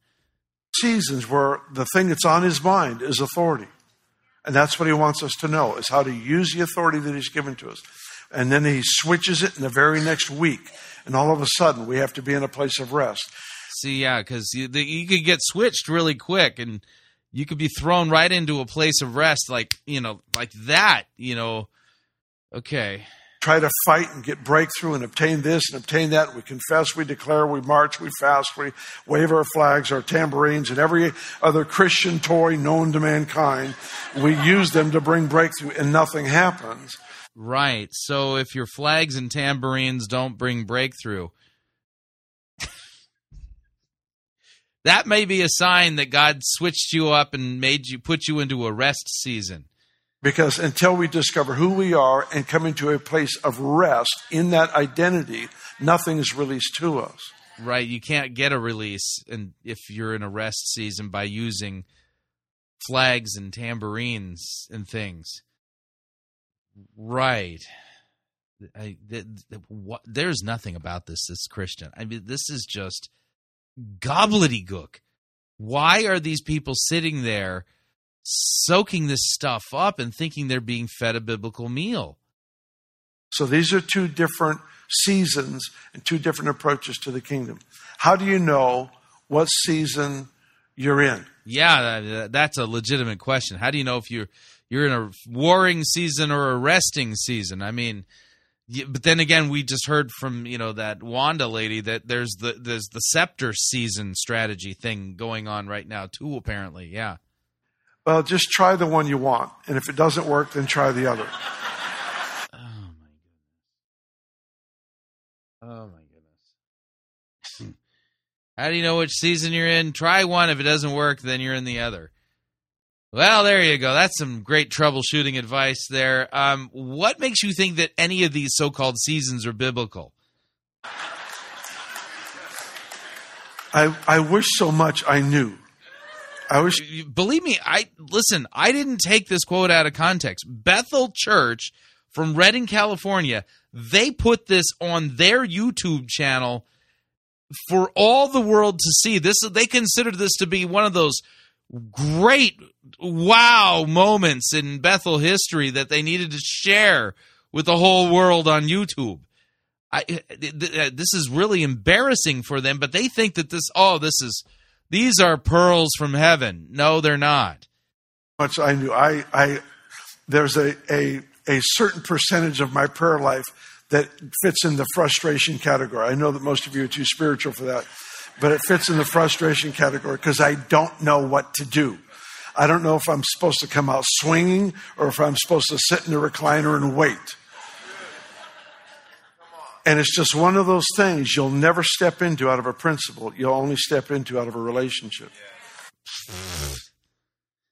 Seasons where the thing that's on his mind is authority. And that's what he wants us to know, is how to use the authority that he's given to us. And then he switches it in the very next week. And all of a sudden, we have to be in a place of rest. See, yeah, because you, you could get switched really quick, and you could be thrown right into a place of rest like, you know, like that, you know. Okay. Try to fight and get breakthrough and obtain this and obtain that. We confess, we declare, we march, we fast, we wave our flags, our tambourines, and every other Christian toy known to mankind. We use them to bring breakthrough, and nothing happens. Right. So if your flags and tambourines don't bring breakthrough, that may be a sign that God switched you up and made you, put you into a rest season. Because until we discover who we are and come into a place of rest in that identity, nothing is released to us. Right. You can't get a release and if you're in a rest season by using flags and tambourines and things. Right. I, th- th- what, there's nothing about this that's Christian. I mean, this is just gobbledygook. Why are these people sitting there soaking this stuff up and thinking they're being fed a biblical meal? So these are two different seasons and two different approaches to the kingdom. How do you know what season you're in? Yeah, that's a legitimate question. How do you know if you're you're in a warring season or a resting season? I mean, but then again, we just heard from, you know, that Wanda lady that there's the there's the scepter season strategy thing going on right now too, apparently. Yeah. Well, just try the one you want, and if it doesn't work, then try the other. Oh my goodness! Oh my goodness! How do you know which season you're in? Try one. If it doesn't work, then you're in the other. Well, there you go. That's some great troubleshooting advice there. Um, what makes you think that any of these so-called seasons are biblical? I I wish so much I knew. I was, believe me, I listen, I didn't take this quote out of context. Bethel Church from Redding, California, they put this on their YouTube channel for all the world to see. This, they considered this to be one of those great wow moments in Bethel history that they needed to share with the whole world on YouTube. I, this is really embarrassing for them, but they think that this, oh, this is... these are pearls from heaven. No, they're not. Much I knew. I, I there's a, a a certain percentage of my prayer life that fits in the frustration category. I know that most of you are too spiritual for that, but it fits in the frustration category because I don't know what to do. I don't know if I'm supposed to come out swinging or if I'm supposed to sit in the recliner and wait. And it's just one of those things you'll never step into out of a principle. You'll only step into out of a relationship. Yeah.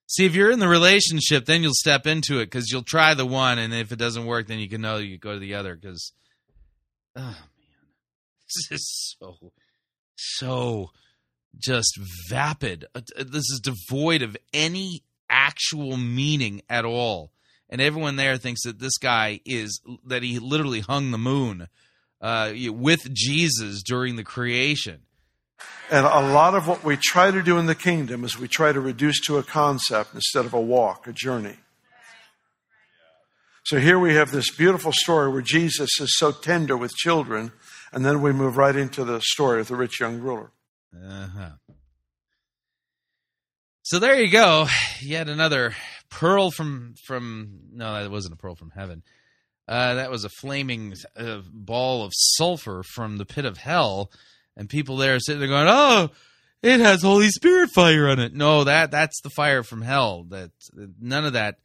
See, if you're in the relationship, then you'll step into it because you'll try the one, and if it doesn't work, then you can know you go to the other because, oh, man, this is so, so just vapid. This is devoid of any actual meaning at all. And everyone there thinks that this guy is, that he literally hung the moon uh, with Jesus during the creation. And a lot of what we try to do in the kingdom is we try to reduce to a concept instead of a walk, a journey. So here we have this beautiful story where Jesus is so tender with children, and then we move right into the story of the rich young ruler. Uh-huh. So there you go. Yet another pearl from, from no, that wasn't a pearl from heaven. Uh, that was a flaming uh, ball of sulfur from the pit of hell. And people there are sitting there going, oh, it has Holy Spirit fire on it. No, that that's the fire from hell. That none of that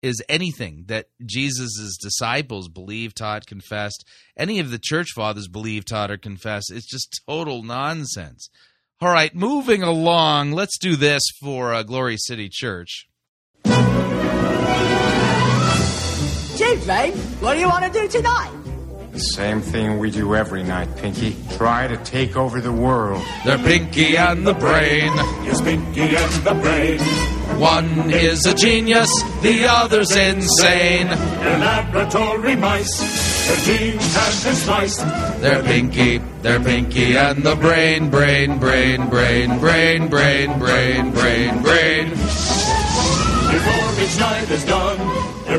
is anything that Jesus' disciples believed, taught, confessed. Any of the church fathers believed, taught, or confessed. It's just total nonsense. All right, moving along, let's do this for uh, Glory City Church. Chief, babe, what do you want to do tonight? The same thing we do every night, Pinky. Try to take over the world. The Pinky and the Brain. Yes, Pinky and the Brain. One is a genius, the other's insane. They're laboratory mice. Their genes have been sliced. They're Pinky, they're Pinky and the Brain. Brain, brain, brain, brain, brain, brain, brain, brain. Before each night is done, their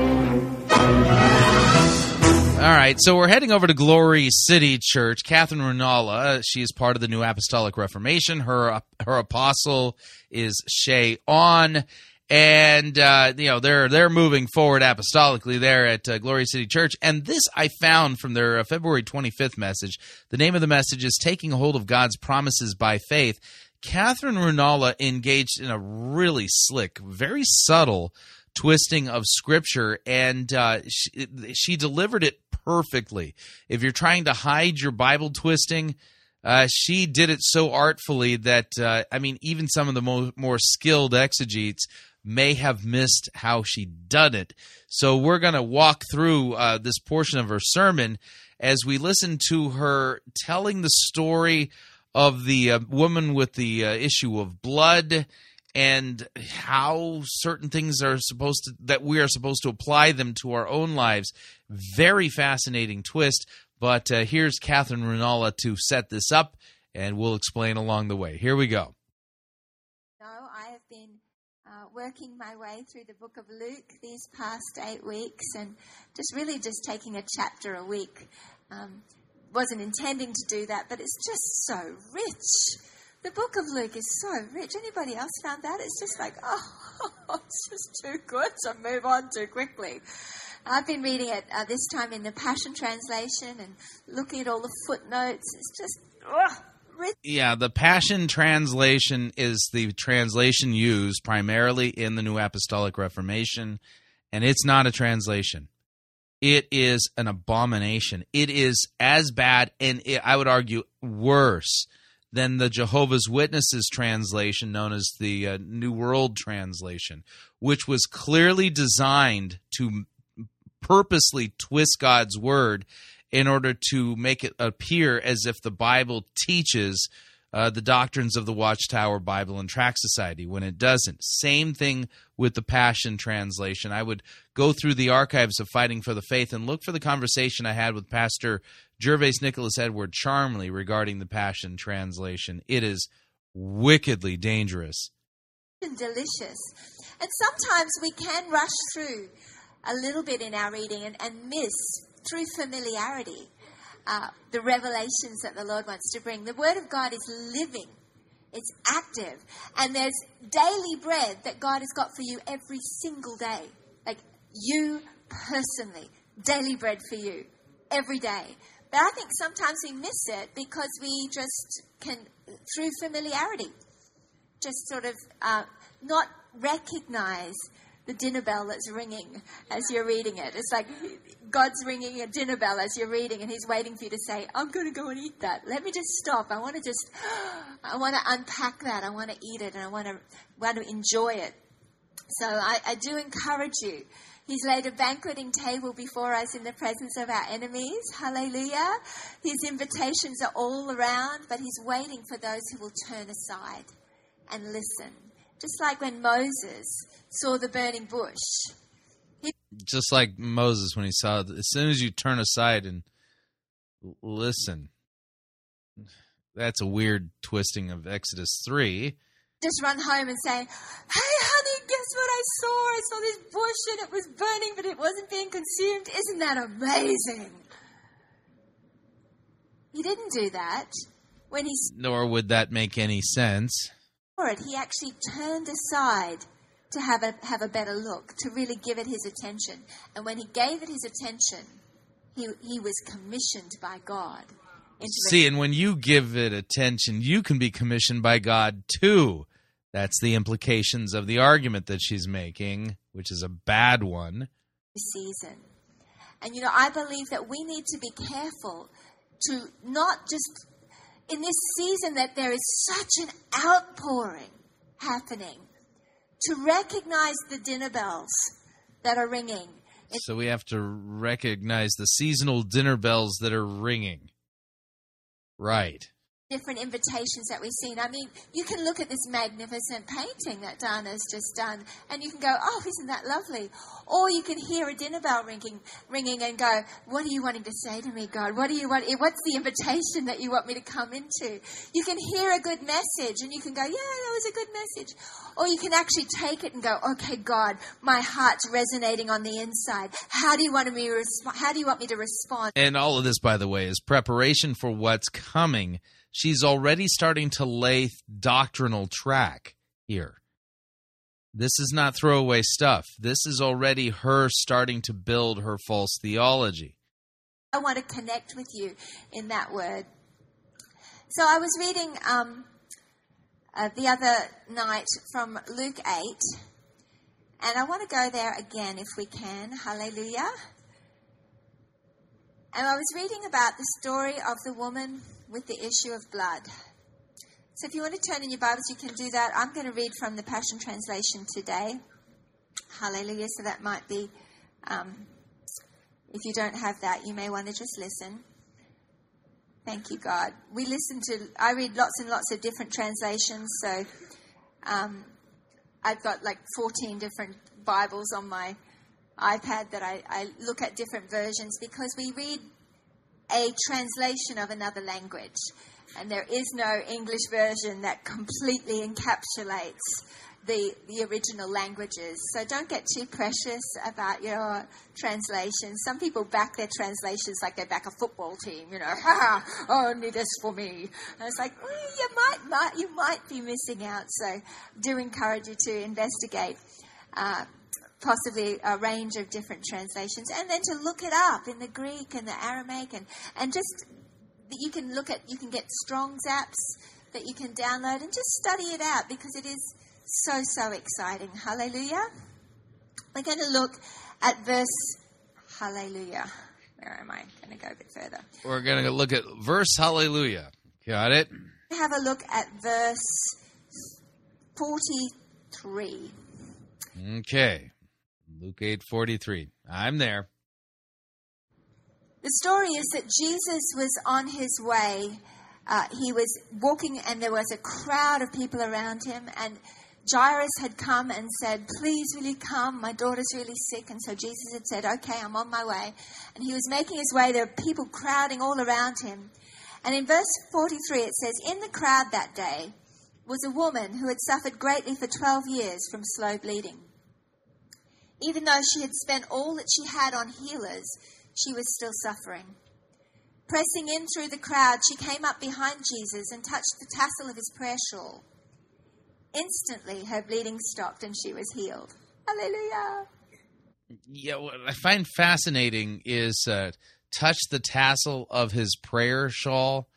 All right, so we're heading over to Glory City Church. Kathryn Ruonala, she is part of the New Apostolic Reformation. Her her apostle is Shay On, and uh, you know they're they're moving forward apostolically there at uh, Glory City Church. And this I found from their uh, February twenty-fifth message. The name of the message is "Taking Hold of God's Promises by Faith." Kathryn Ruonala engaged in a really slick, very subtle twisting of Scripture, and uh, she, she delivered it perfectly. If you're trying to hide your Bible twisting, uh, she did it so artfully that, uh, I mean, even some of the mo- more skilled exegetes may have missed how she done it. So we're going to walk through uh, this portion of her sermon as we listen to her telling the story of the uh, woman with the uh, issue of blood, and how certain things are supposed to, that we are supposed to apply them to our own lives. Very fascinating twist, but uh, here's Kathryn Ruonala to set this up, and we'll explain along the way. Here we go. So I have been uh, working my way through the book of Luke these past eight weeks, and just really just taking a chapter a week. Um, wasn't intending to do that, but it's just so rich. The book of Luke is so rich. Anybody else found that? It's just like, oh, it's just too good to move on too quickly. I've been reading it uh, this time in the Passion Translation and looking at all the footnotes. It's just, oh, rich. Yeah, the Passion Translation is the translation used primarily in the New Apostolic Reformation, and it's not a translation. It is an abomination. It is as bad, and it, I would argue worse, than the Jehovah's Witnesses translation, known as the uh, New World Translation, which was clearly designed to purposely twist God's word in order to make it appear as if the Bible teaches uh, the doctrines of the Watchtower Bible and Tract Society, when it doesn't. Same thing with the Passion Translation. I would go through the archives of Fighting for the Faith and look for the conversation I had with Pastor Gervais Nicholas Edward Charmley regarding the Passion Translation. It is wickedly dangerous. And delicious. And sometimes we can rush through a little bit in our reading and, and miss, through familiarity, uh, the revelations that the Lord wants to bring. The Word of God is living. It's active. And there's daily bread that God has got for you every single day. Like you personally. Daily bread for you. Every day. But I think sometimes we miss it because we just can, through familiarity, just sort of uh, not recognize the dinner bell that's ringing as you're reading it. It's like God's ringing a dinner bell as you're reading, and he's waiting for you to say, I'm going to go and eat that. Let me just stop. I want to just, I want to unpack that. I want to eat it, and I want to want to enjoy it. So I, I do encourage you. He's laid a banqueting table before us in the presence of our enemies. Hallelujah. His invitations are all around, but he's waiting for those who will turn aside and listen. Just like when Moses saw the burning bush. He- Just like Moses when he saw it. As soon as you turn aside and listen. That's a weird twisting of Exodus three. Just run home and say, hey, honey, guess what I saw? I saw this bush and it was burning, but it wasn't being consumed. Isn't that amazing? He didn't do that. When he Nor would that make any sense. He actually turned aside to have a, have a better look, to really give it his attention. And when he gave it his attention, he, he was commissioned by God. See, and when you give it attention, you can be commissioned by God too. That's the implications of the argument that she's making, which is a bad one. Season. And, you know, I believe that we need to be careful to not just, in this season that there is such an outpouring happening, to recognize the dinner bells that are ringing. It's- so we have to recognize the seasonal dinner bells that are ringing. Right. Different invitations that we've seen. I mean, you can look at this magnificent painting that Dana's just done, and you can go, oh, isn't that lovely? Or you can hear a dinner bell ringing ringing, and go, what are you wanting to say to me, God? What do you want? What's the invitation that you want me to come into? You can hear a good message, and you can go, yeah, that was a good message. Or you can actually take it and go, okay, God, my heart's resonating on the inside. How do you want me to resp- How do you want me to respond? And all of this, by the way, is preparation for what's coming. She's already starting to lay doctrinal track here. This is not throwaway stuff. This is already her starting to build her false theology. I want to connect with you in that word. So I was reading um, uh, the other night from Luke eight, and I want to go there again if we can. Hallelujah. And I was reading about the story of the woman with the issue of blood. So if you want to turn in your Bibles, you can do that. I'm going to read from the Passion Translation today. Hallelujah. So that might be, um, if you don't have that, you may want to just listen. Thank you, God. We listen to, I read lots and lots of different translations. So um, I've got like fourteen different Bibles on my iPad that I, I look at different versions, because we read a translation of another language, and there is no English version that completely encapsulates the the original languages. So don't get too precious about your translation. Some people back their translations like they back a football team, you know, ha ha, only this for me. And it's like, mm, you might, might you might be missing out. So do encourage you to investigate uh possibly a range of different translations, and then to look it up in the Greek and the Aramaic, and, and just you can look at, you can get Strong's apps that you can download and just study it out, because it is so, so exciting. Hallelujah. We're going to look at verse, hallelujah. Where am I? I'm going to go a bit further. We're going to look at verse, hallelujah. Got it? Have a look at verse forty-three. Okay. Luke eight forty-three. I'm there. The story is that Jesus was on his way. Uh, he was walking, and there was a crowd of people around him. And Jairus had come and said, please, will you come? My daughter's really sick. And so Jesus had said, okay, I'm on my way. And he was making his way. There were people crowding all around him. And in verse forty-three, it says, in the crowd that day was a woman who had suffered greatly for twelve years from slow bleeding. Even though she had spent all that she had on healers, she was still suffering. Pressing in through the crowd, she came up behind Jesus and touched the tassel of his prayer shawl. Instantly, her bleeding stopped and she was healed. Hallelujah. Yeah, what I find fascinating is uh, touch the tassel of his prayer shawl.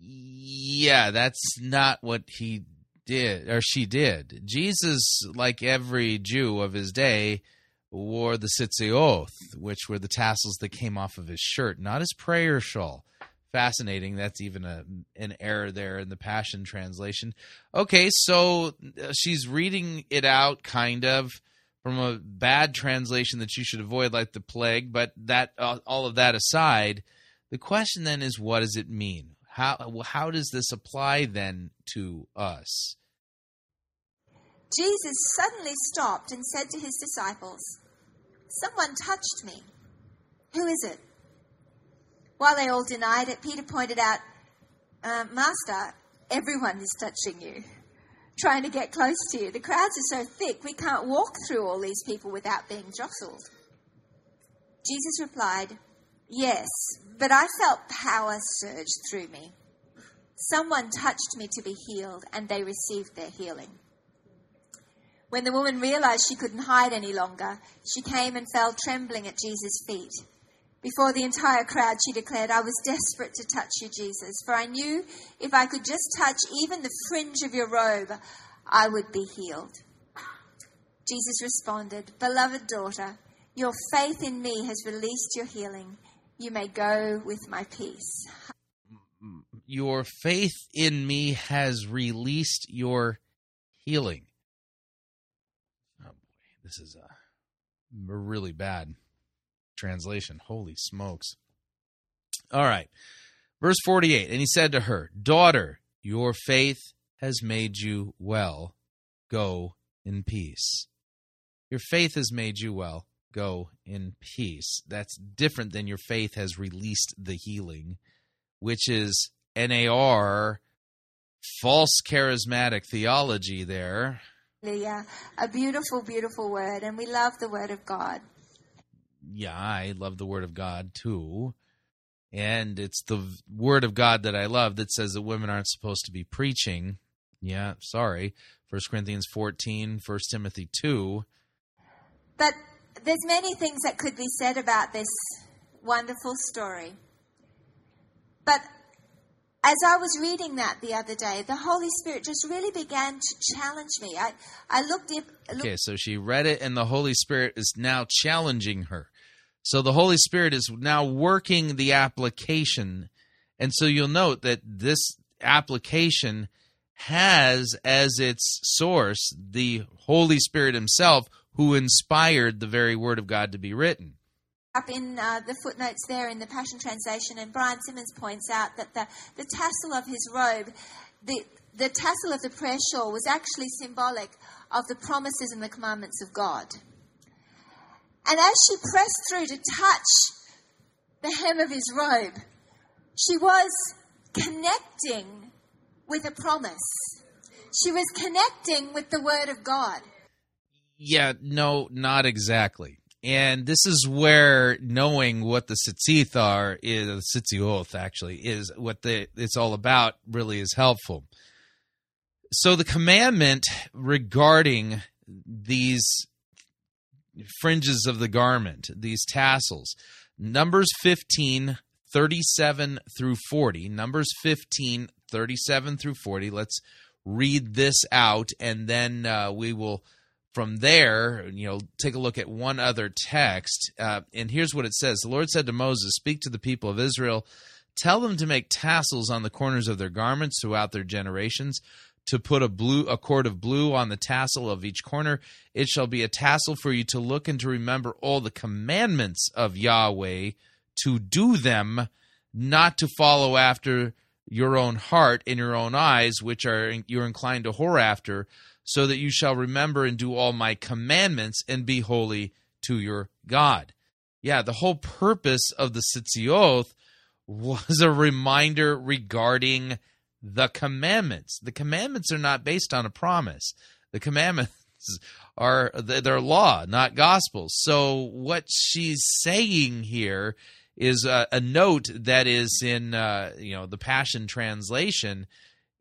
Yeah, that's not what he did, or she did. Jesus, like every Jew of his day, wore the tzitziot, which were the tassels that came off of his shirt, not his prayer shawl. Fascinating. That's even a, an error there in the Passion Translation. Okay, so she's reading it out, kind of, from a bad translation that you should avoid, like the plague. But that uh, all of that aside, the question then is, what does it mean? How how does this apply then to us? Jesus suddenly stopped and said to his disciples, "Someone touched me. Who is it?" While they all denied it, Peter pointed out, uh, "Master, everyone is touching you, trying to get close to you. The crowds are so thick, we can't walk through all these people without being jostled." Jesus replied, "Yes, but I felt power surge through me. Someone touched me to be healed, and they received their healing." When the woman realized she couldn't hide any longer, she came and fell trembling at Jesus' feet. Before the entire crowd, she declared, "I was desperate to touch you, Jesus, for I knew if I could just touch even the fringe of your robe, I would be healed." Jesus responded, "Beloved daughter, your faith in me has released your healing. You may go with my peace." Your faith in me has released your healing. This is a really bad translation. Holy smokes. All right. Verse forty-eight, "And he said to her, 'Daughter, your faith has made you well. Go in peace.'" Your faith has made you well. Go in peace. That's different than your faith has released the healing, which is N A R, false charismatic theology there. Hallelujah. A beautiful, beautiful word, and we love the Word of God. Yeah, I love the Word of God too, and it's the Word of God that I love that says that women aren't supposed to be preaching. Yeah, sorry. First Corinthians fourteen, First Timothy two. But there's many things that could be said about this wonderful story. But as I was reading that the other day, the Holy Spirit just really began to challenge me. I, I looked, if, looked... Okay, so she read it, and the Holy Spirit is now challenging her. So the Holy Spirit is now working the application. And so you'll note that this application has as its source the Holy Spirit himself, who inspired the very Word of God to be written. Up in uh, the footnotes there in the Passion Translation, and Brian Simmons points out that the, the tassel of his robe, the, the tassel of the prayer shawl, was actually symbolic of the promises and the commandments of God. And as she pressed through to touch the hem of his robe, she was connecting with a promise. She was connecting with the Word of God. Yeah, no, not exactly. And this is where knowing what the tzitzit are is, the tzitziot actually is what the it's all about, really is helpful. So the commandment regarding these fringes of the garment, these tassels, Numbers fifteen thirty-seven through forty. Numbers fifteen thirty-seven through forty. Let's read this out, and then uh, we will. From there, you know, take a look at one other text, uh, and here's what it says. The Lord said to Moses, "Speak to the people of Israel. Tell them to make tassels on the corners of their garments throughout their generations, to put a blue, a cord of blue on the tassel of each corner. It shall be a tassel for you to look and to remember all the commandments of Yahweh, to do them, not to follow after your own heart and your own eyes, which are you're inclined to whore after, so that you shall remember and do all my commandments and be holy to your God." Yeah, the whole purpose of the Tzitzioth was a reminder regarding the commandments. The commandments are not based on a promise. The commandments are their law, not gospel. So what she's saying here is a, a note that is in uh, you know the Passion Translation.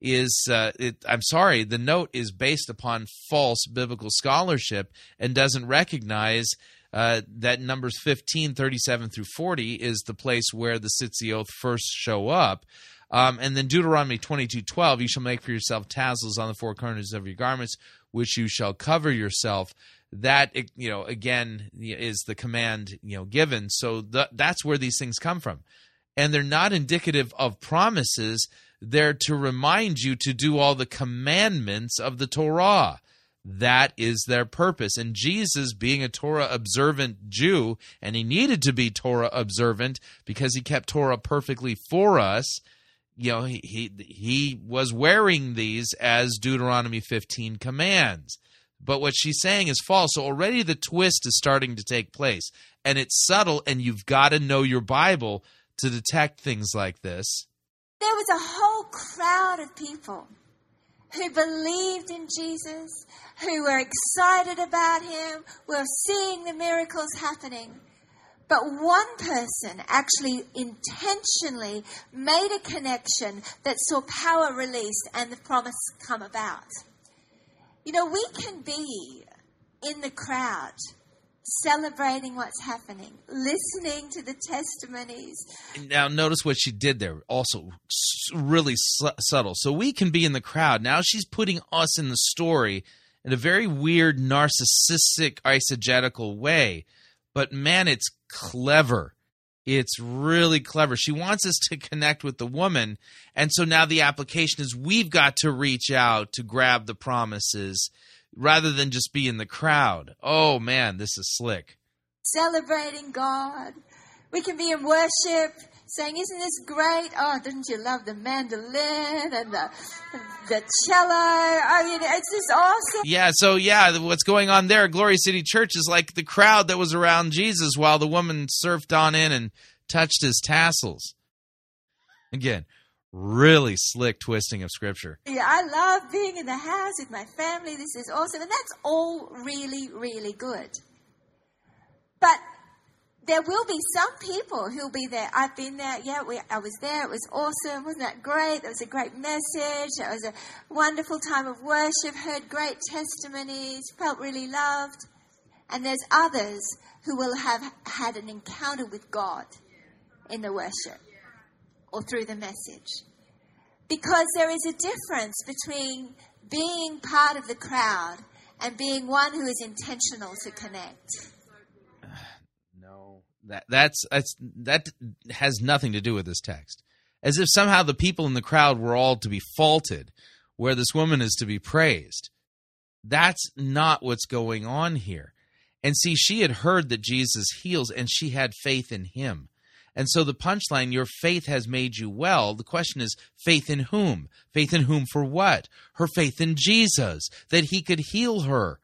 Is uh, it, I'm sorry, the note is based upon false biblical scholarship and doesn't recognize uh, that Numbers fifteen, thirty-seven through forty is the place where the Tzitzioth first show up. Um, and then Deuteronomy twenty-two, twelve, "You shall make for yourself tassels on the four corners of your garments, which you shall cover yourself." That, you know, again, is the command, you know, given. So th- that's where these things come from. And they're not indicative of promises. They're to remind you to do all the commandments of the Torah. That is their purpose. And Jesus, being a Torah-observant Jew, and he needed to be Torah-observant because he kept Torah perfectly for us, you know, he, he he was wearing these as Deuteronomy fifteen commands. But what she's saying is false. So already the twist is starting to take place, and it's subtle, and you've got to know your Bible to detect things like this. There was a whole crowd of people who believed in Jesus, who were excited about him, were seeing the miracles happening. But one person actually intentionally made a connection that saw power released and the promise come about. You know, we can be in the crowd, celebrating what's happening, listening to the testimonies. Now, notice what she did there. Also, really su- subtle. So we can be in the crowd. Now she's putting us in the story in a very weird, narcissistic, eisegetical way. But man, it's clever. It's really clever. She wants us to connect with the woman. And so now the application is we've got to reach out to grab the promises rather than just be in the crowd. Oh, man, this is slick. Celebrating God. We can be in worship, saying, isn't this great? Oh, didn't you love the mandolin and the, the cello? I mean, it's just awesome. Yeah, so, yeah, what's going on there, Glory City Church, is like the crowd that was around Jesus while the woman surfed on in and touched his tassels. Again, really slick twisting of scripture. Yeah, I love being in the house with my family. This is awesome. And that's all really, really good. But there will be some people who'll be there. I've been there. Yeah, we, I was there. It was awesome. Wasn't that great? That was a great message. That was a wonderful time of worship. Heard great testimonies. Felt really loved. And there's others who will have had an encounter with God in the worship or through the message. Because there is a difference between being part of the crowd and being one who is intentional to connect. No, that that's, that's that has nothing to do with this text. As if somehow the people in the crowd were all to be faulted, where this woman is to be praised. That's not what's going on here. And see, she had heard that Jesus heals, and she had faith in him. And so the punchline, your faith has made you well. The question is, faith in whom? Faith in whom for what? Her faith in Jesus, that he could heal her.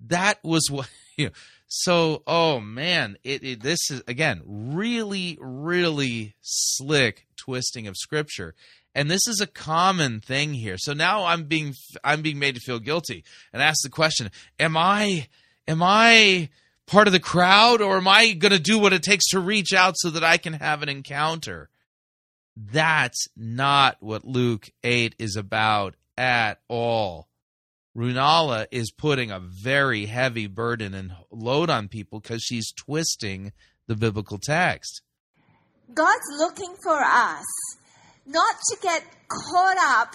That was what, you know. So, oh man, it, it, this is, again, really, really slick twisting of scripture. And this is a common thing here. So now I'm being, I'm being made to feel guilty and ask the question, am I, am I... part of the crowd, or am I going to do what it takes to reach out so that I can have an encounter? That's not what Luke eight is about at all. Ruonala is putting a very heavy burden and load on people because she's twisting the biblical text. God's looking for us not to get caught up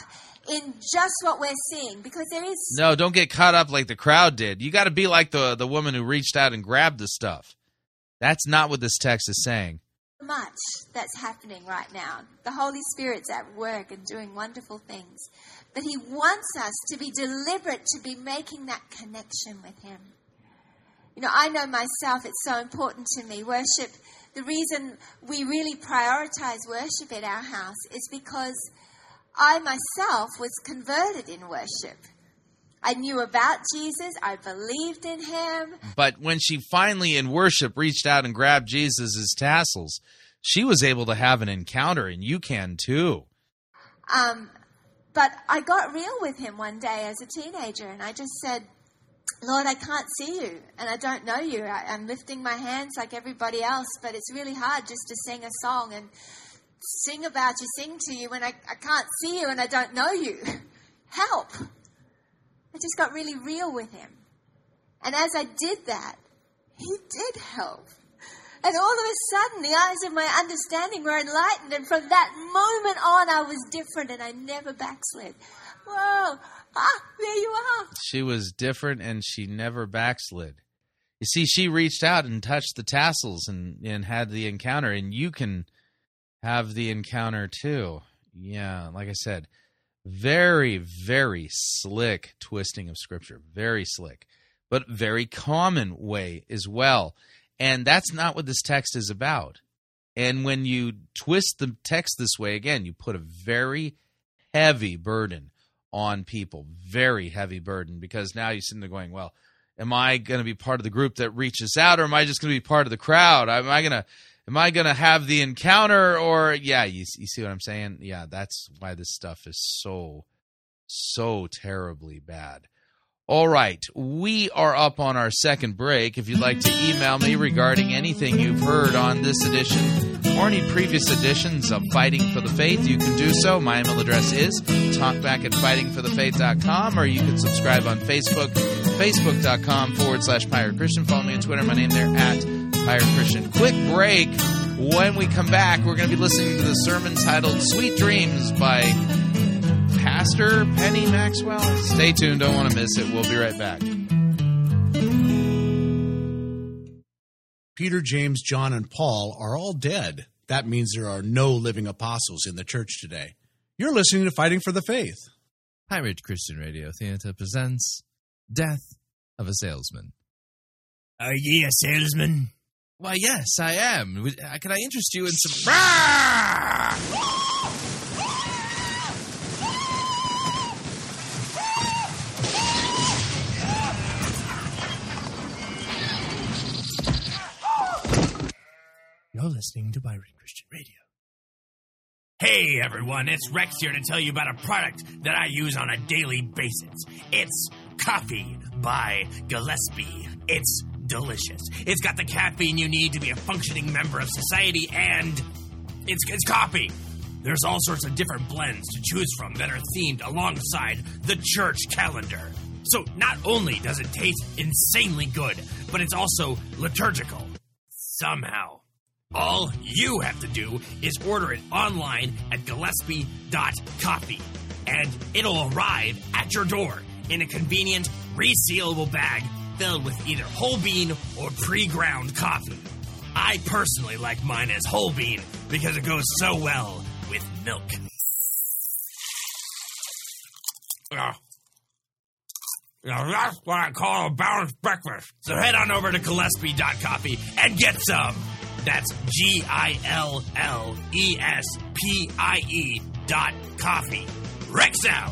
in just what we're seeing, because there is... No, don't get caught up like the crowd did. You got to be like the, the woman who reached out and grabbed the stuff. That's not what this text is saying. Much that's happening right now. The Holy Spirit's at work and doing wonderful things. But he wants us to be deliberate, to be making that connection with him. You know, I know myself, it's so important to me. Worship, the reason we really prioritize worship at our house is because I myself was converted in worship. I knew about Jesus. I believed in him. But when she finally in worship reached out and grabbed Jesus' tassels, she was able to have an encounter, and you can too. Um, but I got real with him one day as a teenager, and I just said, Lord, I can't see you, and I don't know you. I, I'm lifting my hands like everybody else, but it's really hard just to sing a song and sing about you, sing to you, when I, I can't see you and I don't know you. Help. I just got really real with him. And as I did that, he did help. And all of a sudden, the eyes of my understanding were enlightened. And from that moment on, I was different and I never backslid. Whoa. Ah, there you are. She was different and she never backslid. You see, she reached out and touched the tassels and, and had the encounter. And you can have the encounter too. Yeah, like I said, Very, very slick twisting of Scripture. Very slick, but very common way as well. And that's not what this text is about. And when you twist the text this way, again, you put a very heavy burden on people, very heavy burden, because now you're sitting there going, well, am I going to be part of the group that reaches out, or am I just going to be part of the crowd? Am I going to am I going to have the encounter? Or, yeah, you, you see what I'm saying? Yeah, that's why this stuff is so, so terribly bad. All right, we are up on our second break. If you'd like to email me regarding anything you've heard on this edition or any previous editions of Fighting for the Faith, you can do so. My email address is talkback at fighting for the faith dot com, or you can subscribe on Facebook, facebook.com forward slash Pirate Christian. Follow me on Twitter. My name there at Pirate Christian. Quick break. When we come back, we're going to be listening to the sermon titled Sweet Dreams by Pastor Penny Maxwell. Stay tuned. Don't want to miss it. We'll be right back. Peter, James, John, and Paul are all dead. That means there are no living apostles in the church today. You're listening to Fighting for the Faith. Pirate Christian Radio Theater presents Death of a Salesman. Are ye a salesman? Why, yes, I am. Can I interest you in some... You're listening to Byron Christian Radio. Hey, everyone, it's Rex here to tell you about a product that I use on a daily basis. It's coffee by Gillespie. It's delicious. It's got the caffeine you need to be a functioning member of society, and it's, it's coffee. There's all sorts of different blends to choose from that are themed alongside the church calendar. So not only does it taste insanely good, but it's also liturgical. Somehow. All you have to do is order it online at Gillespie dot coffee, and it'll arrive at your door in a convenient, resealable bag filled with either whole bean or pre-ground coffee. I personally like mine as whole bean because it goes so well with milk. Now, that's what I call a balanced breakfast. So head on over to Gillespie dot coffee and get some. That's G I L L E S P I E dot coffee. Rex out.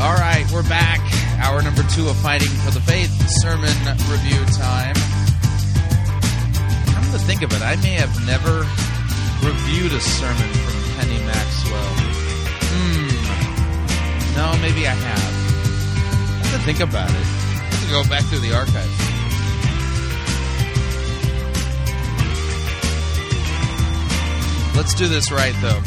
All right, we're back. Hour number two of Fighting for the Faith, sermon review time. Come to think of it, I may have never reviewed a sermon from Penny Maxwell. Hmm. No, maybe I have. I have to think about it. I have to go back through the archives. Let's do this right, though.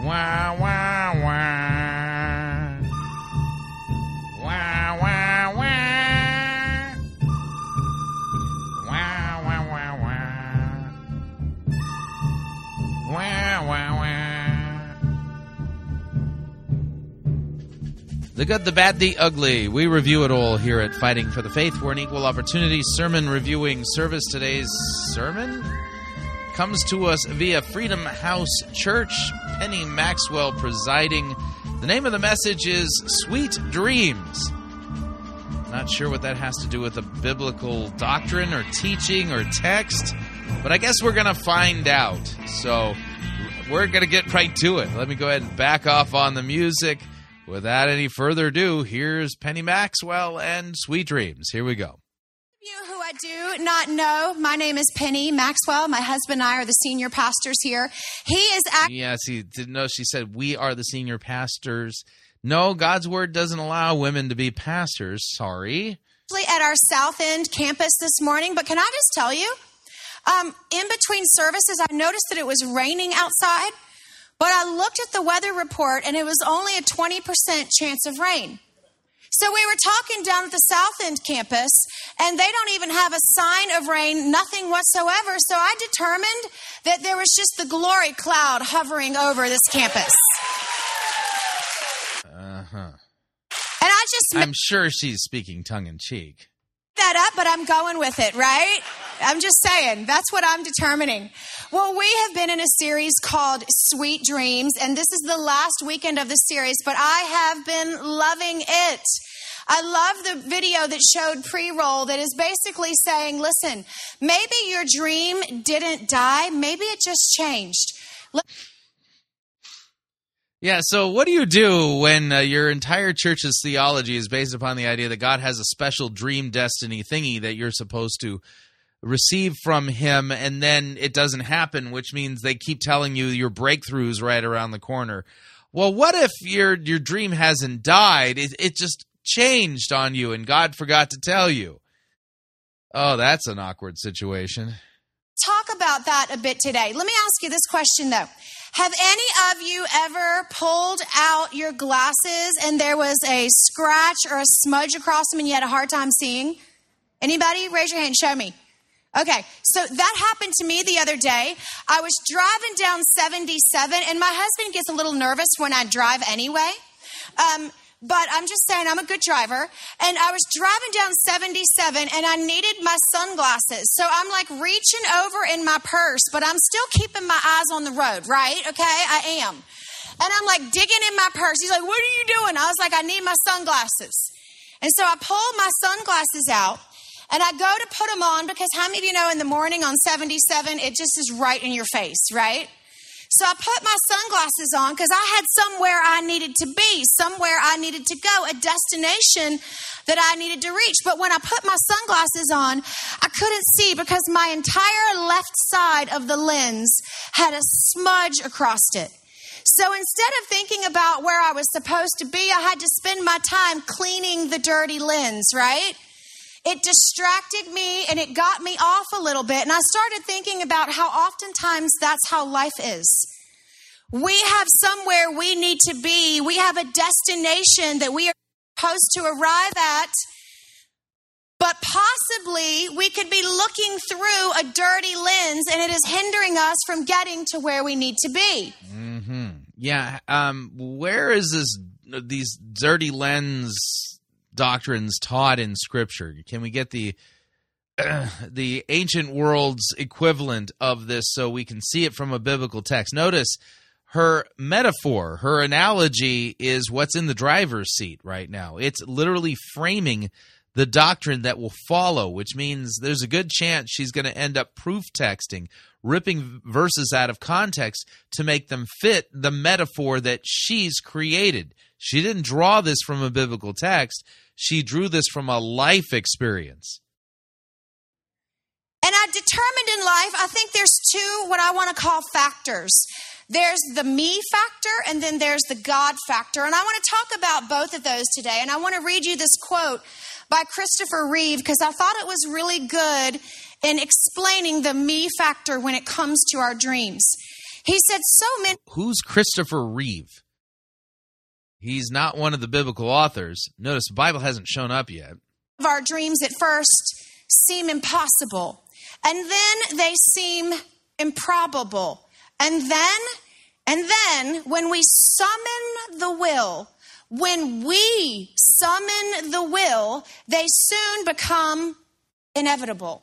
Wow, wow. The good, the bad, the ugly. We review it all here at Fighting for the Faith. We're an equal opportunity sermon reviewing service. Today's sermon comes to us via Freedom House Church, Penny Maxwell presiding. The name of the message is Sweet Dreams. Not sure what that has to do with a biblical doctrine or teaching or text, but I guess we're going to find out. So we're going to get right to it. Let me go ahead and back off on the music. Without any further ado, here's Penny Maxwell and Sweet Dreams. Here we go. I do not know. My name is Penny Maxwell. My husband and I are the senior pastors here. He is act- Yes, he didn't know. She said, we are the senior pastors. No, God's word doesn't allow women to be pastors. Sorry. At our South End campus this morning, but can I just tell you, um, in between services, I noticed that it was raining outside, but I looked at the weather report and it was only a twenty percent chance of rain. So we were talking down at the South End campus, and they don't even have a sign of rain, nothing whatsoever. So I determined that there was just the glory cloud hovering over this campus. Uh-huh. And I just... I'm sure she's speaking tongue-in-cheek. That up, but I'm going with it, right? I'm just saying, that's what I'm determining. Well, we have been in a series called Sweet Dreams, and this is the last weekend of the series, but I have been loving it. I love the video that showed pre-roll that is basically saying, listen, maybe your dream didn't die. Maybe it just changed. Let- Yeah, so what do you do when uh, your entire church's theology is based upon the idea that God has a special dream destiny thingy that you're supposed to receive from him, and then it doesn't happen, which means they keep telling you your breakthrough's right around the corner? Well, what if your your dream hasn't died? It, it just changed on you, and God forgot to tell you. Oh, that's an awkward situation. Talk about that a bit today. Let me ask you this question, though. Have any of you ever pulled out your glasses and there was a scratch or a smudge across them and you had a hard time seeing? Anybody? Raise your hand. Show me. Okay, so that happened to me the other day. I was driving down seventy-seven, and my husband gets a little nervous when I drive anyway. Um, but I'm just saying, I'm a good driver. And I was driving down seventy-seven, and I needed my sunglasses. So I'm like reaching over in my purse, but I'm still keeping my eyes on the road, right? Okay, I am. And I'm like digging in my purse. He's like, what are you doing? I was like, I need my sunglasses. And so I pulled my sunglasses out, and I go to put them on because how many of you know in the morning on seventy-seven, it just is right in your face, right? So I put my sunglasses on because I had somewhere I needed to be, somewhere I needed to go, a destination that I needed to reach. But when I put my sunglasses on, I couldn't see because my entire left side of the lens had a smudge across it. So instead of thinking about where I was supposed to be, I had to spend my time cleaning the dirty lens, right? It distracted me and it got me off a little bit. And I started thinking about how oftentimes that's how life is. We have somewhere we need to be. We have a destination that we are supposed to arrive at, but possibly we could be looking through a dirty lens and it is hindering us from getting to where we need to be. Mm-hmm. Yeah. Um, where is this, these dirty lens doctrines taught in Scripture? Can we get the uh, the ancient world's equivalent of this so we can see it from a biblical text? Notice her metaphor, her analogy is what's in the driver's seat right now. It's literally framing the doctrine that will follow, which means there's a good chance she's going to end up proof texting, ripping verses out of context to make them fit the metaphor that she's created. She didn't draw this from a biblical text. She drew this from a life experience. And I determined in life, I think there's two what I want to call factors. There's the me factor, and then there's the God factor. And I want to talk about both of those today. And I want to read you this quote by Christopher Reeve, because I thought it was really good in explaining the me factor when it comes to our dreams. He said so many... Who's Christopher Reeve? He's not one of the biblical authors. Notice the Bible hasn't shown up yet. Our dreams at first seem impossible, and then they seem improbable. And then, and then when we summon the will... When we summon the will, they soon become inevitable.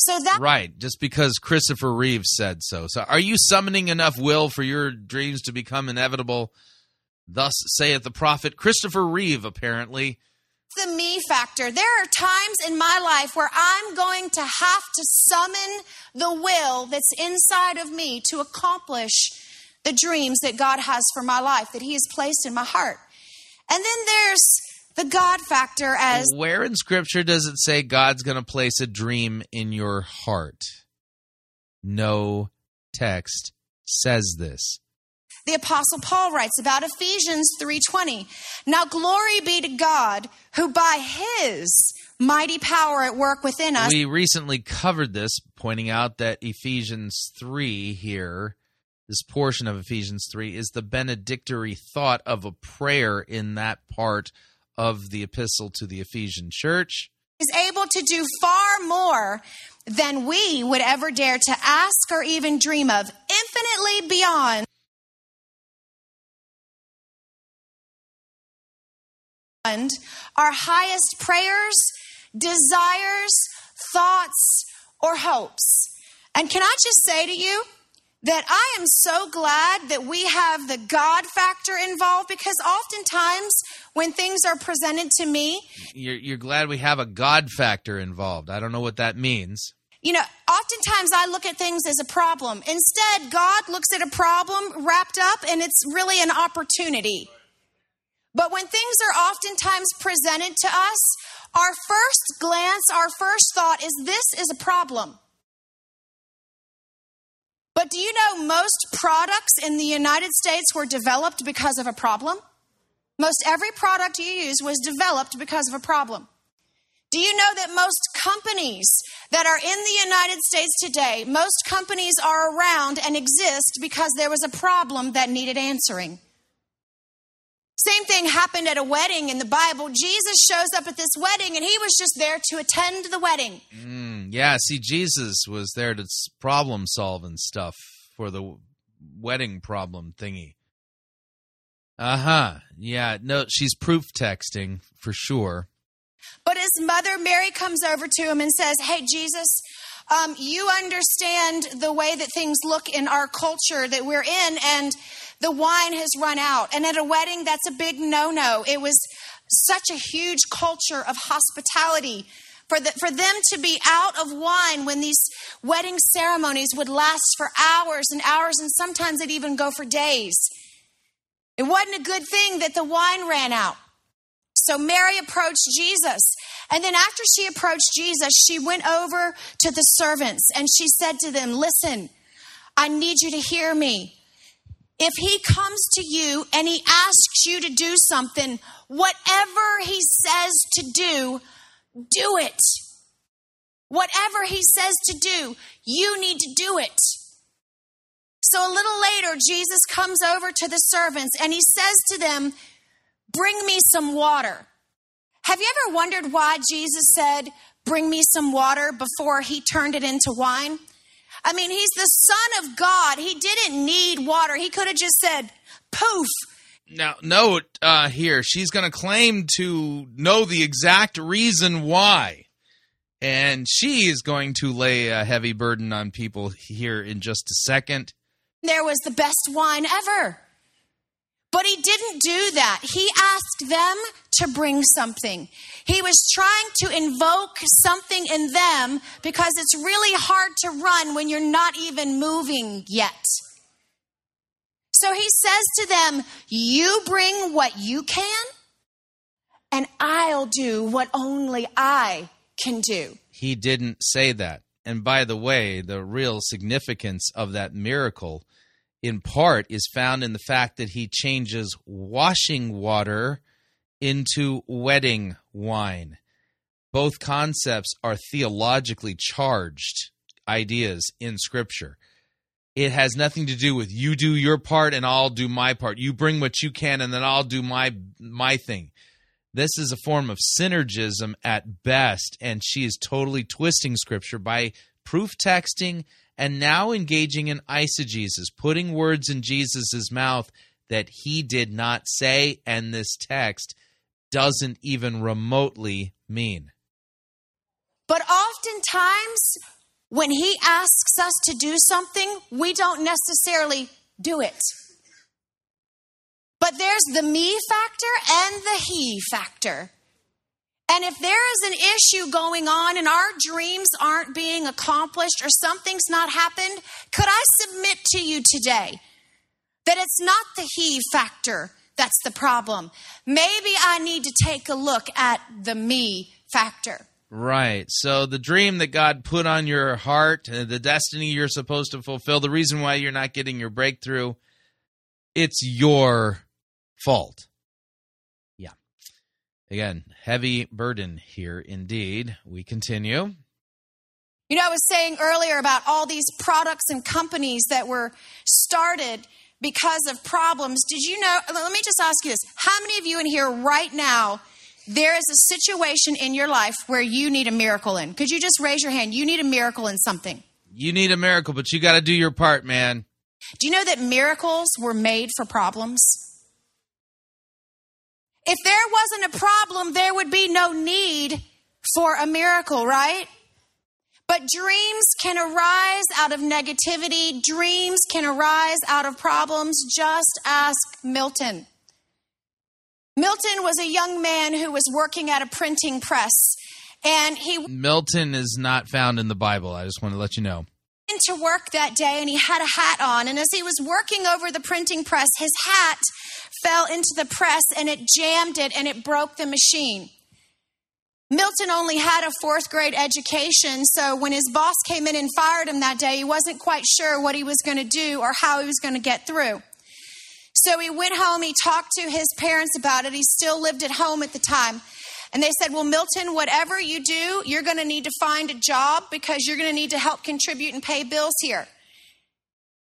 So that right, just because Christopher Reeve said so. So are you summoning enough will for your dreams to become inevitable? Thus saith the prophet Christopher Reeve, apparently. The me factor. There are times in my life where I'm going to have to summon the will that's inside of me to accomplish the dreams that God has for my life, that he has placed in my heart. And then there's the God factor as... Where in Scripture does it say God's going to place a dream in your heart? No text says this. The Apostle Paul writes about Ephesians three twenty. Now glory be to God, who by his mighty power at work within us... We recently covered this, pointing out that Ephesians three here, this portion of Ephesians three, is the benedictory thought of a prayer in that part of the epistle to the Ephesian church. Is able to do far more than we would ever dare to ask or even dream of, infinitely beyond our highest prayers, desires, thoughts, or hopes. And can I just say to you that I am so glad that we have the God factor involved, because oftentimes when things are presented to me... You're, you're glad we have a God factor involved. I don't know what that means. You know, oftentimes I look at things as a problem. Instead, God looks at a problem wrapped up, and it's really an opportunity. But when things are oftentimes presented to us, our first glance, our first thought is, this is a problem. But do you know most products in the United States were developed because of a problem? Most every product you use was developed because of a problem. Do you know that most companies that are in the United States today, most companies are around and exist because there was a problem that needed answering? Same thing happened at a wedding in the Bible. Jesus shows up at this wedding, and he was just there to attend the wedding. Mm, yeah, see, Jesus was there to problem solve and stuff for the wedding problem thingy. Uh-huh. Yeah, no, she's proof texting for sure. But his mother Mary comes over to him and says, hey, Jesus, um, you understand the way that things look in our culture that we're in, and the wine has run out. And at a wedding, that's a big no-no. It was such a huge culture of hospitality. For, the, for them to be out of wine when these wedding ceremonies would last for hours and hours, and sometimes they'd even go for days. It wasn't a good thing that the wine ran out. So Mary approached Jesus. And then after she approached Jesus, she went over to the servants and she said to them, listen, I need you to hear me. If he comes to you and he asks you to do something, whatever he says to do, do it. Whatever he says to do, you need to do it. So a little later, Jesus comes over to the servants and he says to them, bring me some water. Have you ever wondered why Jesus said, bring me some water, before he turned it into wine? I mean, he's the Son of God. He didn't need water. He could have just said, poof. Now, note uh, here, she's going to claim to know the exact reason why. And she is going to lay a heavy burden on people here in just a second. There was the best wine ever. But he didn't do that. He asked them to bring something. He was trying to invoke something in them, because it's really hard to run when you're not even moving yet. So he says to them, you bring what you can, and I'll do what only I can do. He didn't say that. And by the way, the real significance of that miracle in part is found in the fact that he changes washing water into wedding wine. Both concepts are theologically charged ideas in Scripture. It has nothing to do with you do your part and I'll do my part. You bring what you can and then I'll do my my thing. This is a form of synergism at best, and she is totally twisting Scripture by proof texting and now engaging in eisegesis, putting words in Jesus' mouth that he did not say, and this text doesn't even remotely mean. But oftentimes, When he asks us to do something, we don't necessarily do it. But there's the me factor and the he factor. And if there is an issue going on and our dreams aren't being accomplished or something's not happened, could I submit to you today that it's not the he factor that's the problem? Maybe I need to take a look at the me factor. Right. So the dream that God put on your heart, the destiny you're supposed to fulfill, the reason why you're not getting your breakthrough, it's your fault. Yeah. Again, heavy burden here indeed. We continue. You know, I was saying earlier about all these products and companies that were started because of problems. Did you know, let me just ask you this. How many of you in here right now, there is a situation in your life where you need a miracle in? Could you just raise your hand? You need a miracle in something. You need a miracle, but you got to do your part, man. Do you know that miracles were made for problems? If there wasn't a problem, there would be no need for a miracle, right? But dreams can arise out of negativity. Dreams can arise out of problems. Just ask Milton. Milton was a young man who was working at a printing press, and he... Milton is not found in the Bible. I just want to let you know. Went to work that day, and he had a hat on, and as he was working over the printing press, his hat fell into the press, and it jammed it, and it broke the machine. Milton only had a fourth grade education, so when his boss came in and fired him that day, he wasn't quite sure what he was going to do or how he was going to get through. So he went home, he talked to his parents about it. He still lived at home at the time. And they said, well, Milton, whatever you do, you're going to need to find a job because you're going to need to help contribute and pay bills here.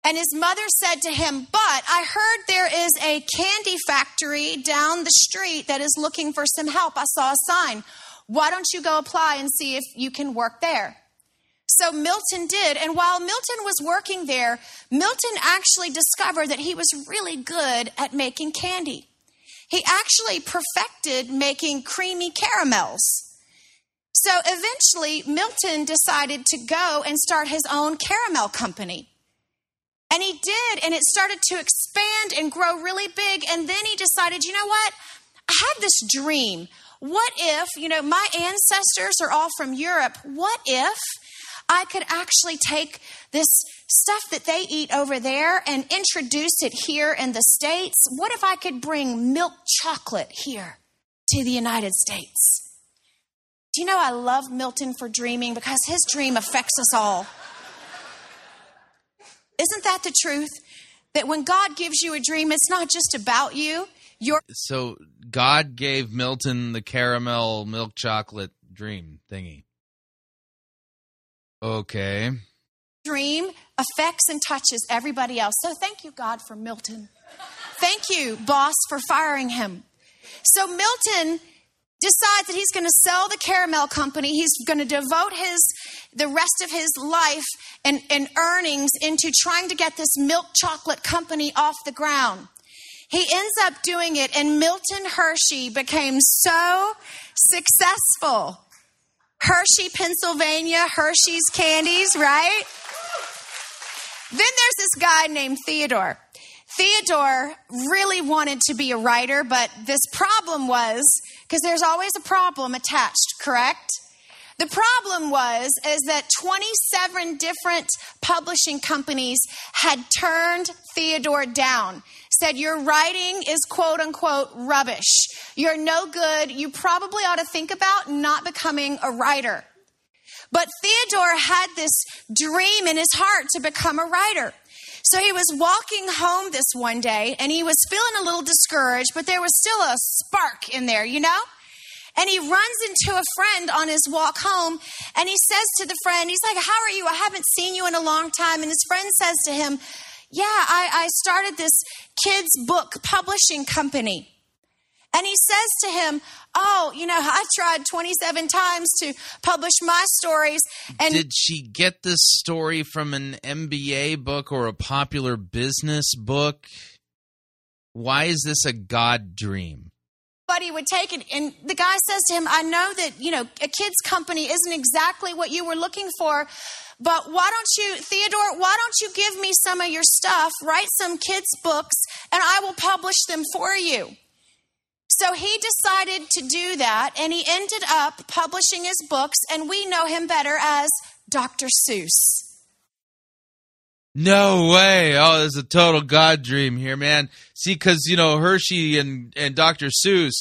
And his mother said to him, but I heard there is a candy factory down the street that is looking for some help. I saw a sign. Why don't you go apply and see if you can work there? So Milton did, and while Milton was working there, Milton actually discovered that he was really good at making candy. He actually perfected making creamy caramels. So eventually, Milton decided to go and start his own caramel company. And he did, and it started to expand and grow really big, and then he decided, you know what? I had this dream. What if, you know, my ancestors are all from Europe. What if I could actually take this stuff that they eat over there and introduce it here in the States? What if I could bring milk chocolate here to the United States? Do you know I love Milton for dreaming because his dream affects us all. Isn't that the truth? That when God gives you a dream, it's not just about you. You're- so God gave Milton the caramel milk chocolate dream thingy. Okay. Dream affects and touches everybody else. So thank you, God, for Milton. Thank you, boss, for firing him. So Milton decides that he's going to sell the caramel company. He's going to devote his the rest of his life and, and earnings into trying to get this milk chocolate company off the ground. He ends up doing it, and Milton Hershey became so successful. Hershey, Pennsylvania, Hershey's candies, right? Then there's this guy named Theodore. Theodore really wanted to be a writer, but this problem was, because there's always a problem attached, correct? The problem was is that twenty-seven different publishing companies had turned Theodore down, said your writing is quote unquote rubbish. You're no good. You probably ought to think about not becoming a writer. But Theodore had this dream in his heart to become a writer. So he was walking home this one day and he was feeling a little discouraged, but there was still a spark in there, you know? And he runs into a friend on his walk home, and he says to the friend, he's like, how are you? I haven't seen you in a long time. And his friend says to him, yeah, I, I started this kids book publishing company. And he says to him, oh, you know, I tried twenty-seven times to publish my stories. And did she get this story from an M B A book or a popular business book? Why is this a God dream? But he would take it, and the guy says to him, I know that, you know, a kid's company isn't exactly what you were looking for, But why don't you, Theodore, why don't you give me some of your stuff, write some kids' books, and I will publish them for you. So he decided to do that, and he ended up publishing his books, and we know him better as Doctor Seuss. No way. Oh, this is a total God dream here, man. See, because, you know, Hershey and, and Doctor Seuss,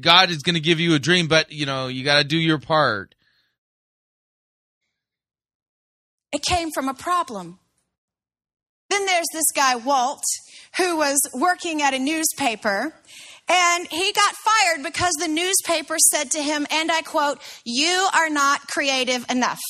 God is going to give you a dream, but, you know, you got to do your part. It came from a problem. Then there's this guy, Walt, who was working at a newspaper, and he got fired because the newspaper said to him, and I quote, "You are not creative enough.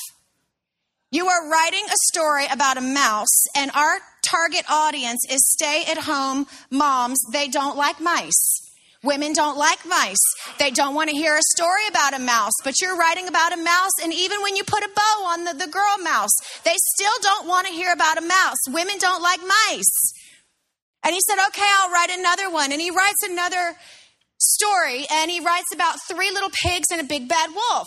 You are writing a story about a mouse, and our target audience is stay-at-home moms. They don't like mice. Women don't like mice. They don't want to hear a story about a mouse, but you're writing about a mouse, and even when you put a bow on the, the girl mouse, they still don't want to hear about a mouse. Women don't like mice." And he said, okay, I'll write another one. And he writes another story, and he writes about three little pigs and a big bad wolf.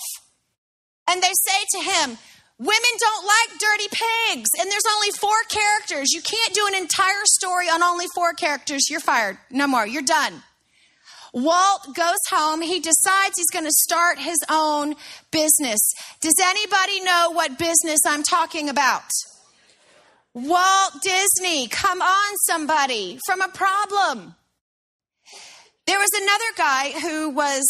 And they say to him, women don't like dirty pigs, and there's only four characters. You can't do an entire story on only four characters. You're fired. No more. You're done. Walt goes home. He decides he's going to start his own business. Does anybody know what business I'm talking about? Walt Disney. Come on, somebody. From a problem. There was another guy who was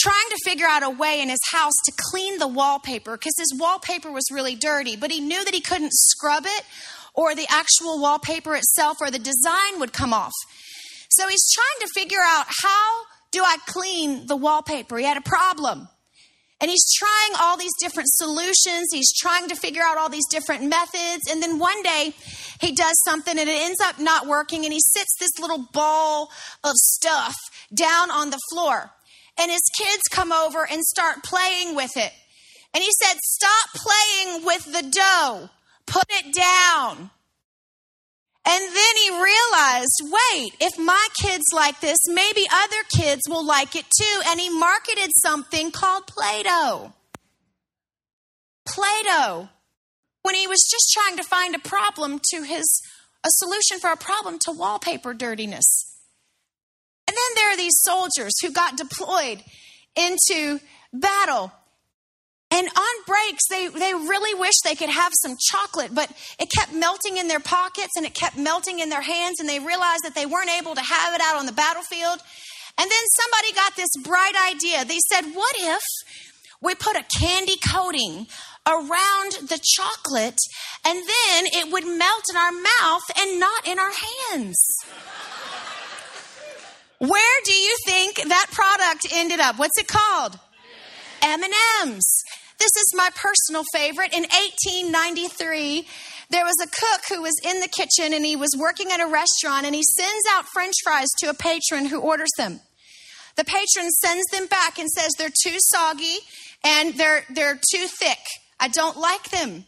trying to figure out a way in his house to clean the wallpaper because his wallpaper was really dirty, but he knew that he couldn't scrub it or the actual wallpaper itself or the design would come off. So he's trying to figure out, how do I clean the wallpaper? He had a problem. And he's trying all these different solutions. He's trying to figure out all these different methods. And then one day he does something and it ends up not working. And he sits this little ball of stuff down on the floor. And his kids come over and start playing with it. And he said, stop playing with the dough. Put it down. And then he realized, wait, if my kids like this, maybe other kids will like it too. And he marketed something called Play-Doh. Play-Doh. When he was just trying to find a problem to his, a solution for a problem to wallpaper dirtiness. And then there are these soldiers who got deployed into battle. And on breaks, they, they really wish they could have some chocolate, but it kept melting in their pockets and it kept melting in their hands, and they realized that they weren't able to have it out on the battlefield. And then somebody got this bright idea. They said, what if we put a candy coating around the chocolate and then it would melt in our mouth and not in our hands? Where do you think that product ended up? What's it called? M and M's. This is my personal favorite. In eighteen ninety-three, there was a cook who was in the kitchen and he was working at a restaurant, and he sends out French fries to a patron who orders them. The patron sends them back and says they're too soggy and they're they're too thick. I don't like them.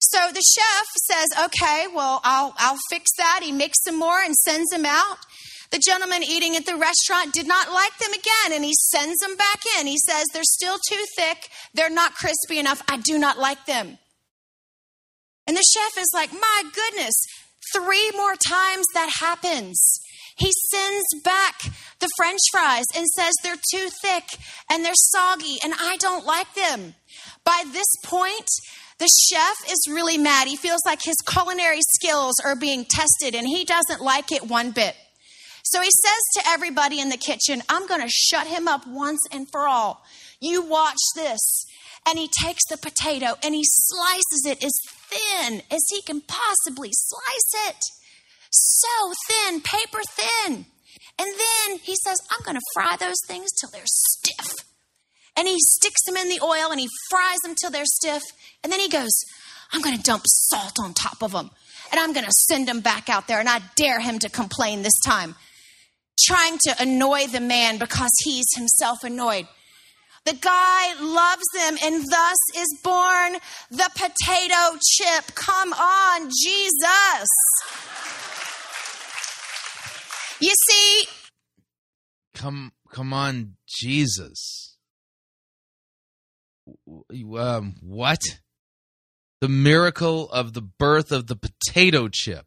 So the chef says, okay, well, I'll I'll fix that. He makes some more and sends them out. The gentleman eating at the restaurant did not like them again, and he sends them back in. He says, they're still too thick. They're not crispy enough. I do not like them. And the chef is like, my goodness, three more times that happens. He sends back the French fries and says, they're too thick and they're soggy and I don't like them. By this point, the chef is really mad. He feels like his culinary skills are being tested and he doesn't like it one bit. So he says to everybody in the kitchen, I'm going to shut him up once and for all. You watch this. And he takes the potato and he slices it as thin as he can possibly slice it. So thin, paper thin. And then he says, I'm going to fry those things till they're stiff. And he sticks them in the oil and he fries them till they're stiff. And then he goes, I'm going to dump salt on top of them. And I'm going to send him back out there. And I dare him to complain this time. Trying to annoy the man because he's himself annoyed. The guy loves them, and thus is born the potato chip. Come on, Jesus. You see? Come, come on, Jesus. Um, what? the miracle of the birth of the potato chip.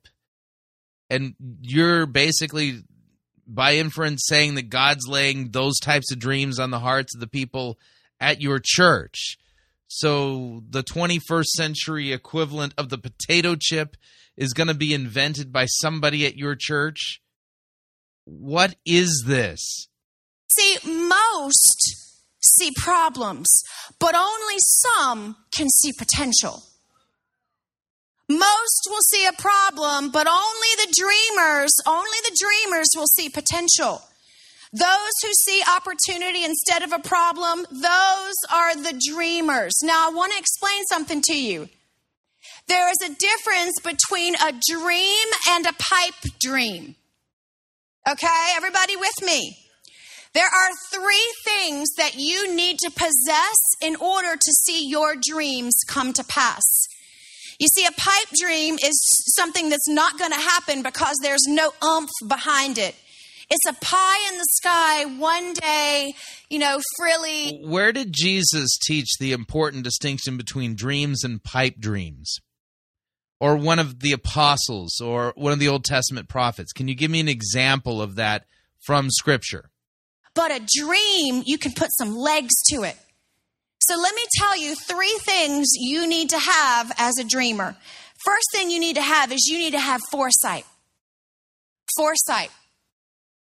And you're basically, by inference, saying that God's laying those types of dreams on the hearts of the people at your church. So the twenty-first century equivalent of the potato chip is going to be invented by somebody at your church? What is this? See, most see problems, but only some can see potential. Most will see a problem, but only the dreamers, only the dreamers will see potential. Those who see opportunity instead of a problem, those are the dreamers. Now, I want to explain something to you. There is a difference between a dream and a pipe dream. Okay, everybody with me? There are three things that you need to possess in order to see your dreams come to pass. You see, a pipe dream is something that's not going to happen because there's no oomph behind it. It's a pie in the sky, one day, you know, frilly. Where did Jesus teach the important distinction between dreams and pipe dreams? Or one of the apostles or one of the Old Testament prophets? Can you give me an example of that from Scripture? But a dream, you can put some legs to it. So let me tell you three things you need to have as a dreamer. First thing you need to have is you need to have foresight. Foresight.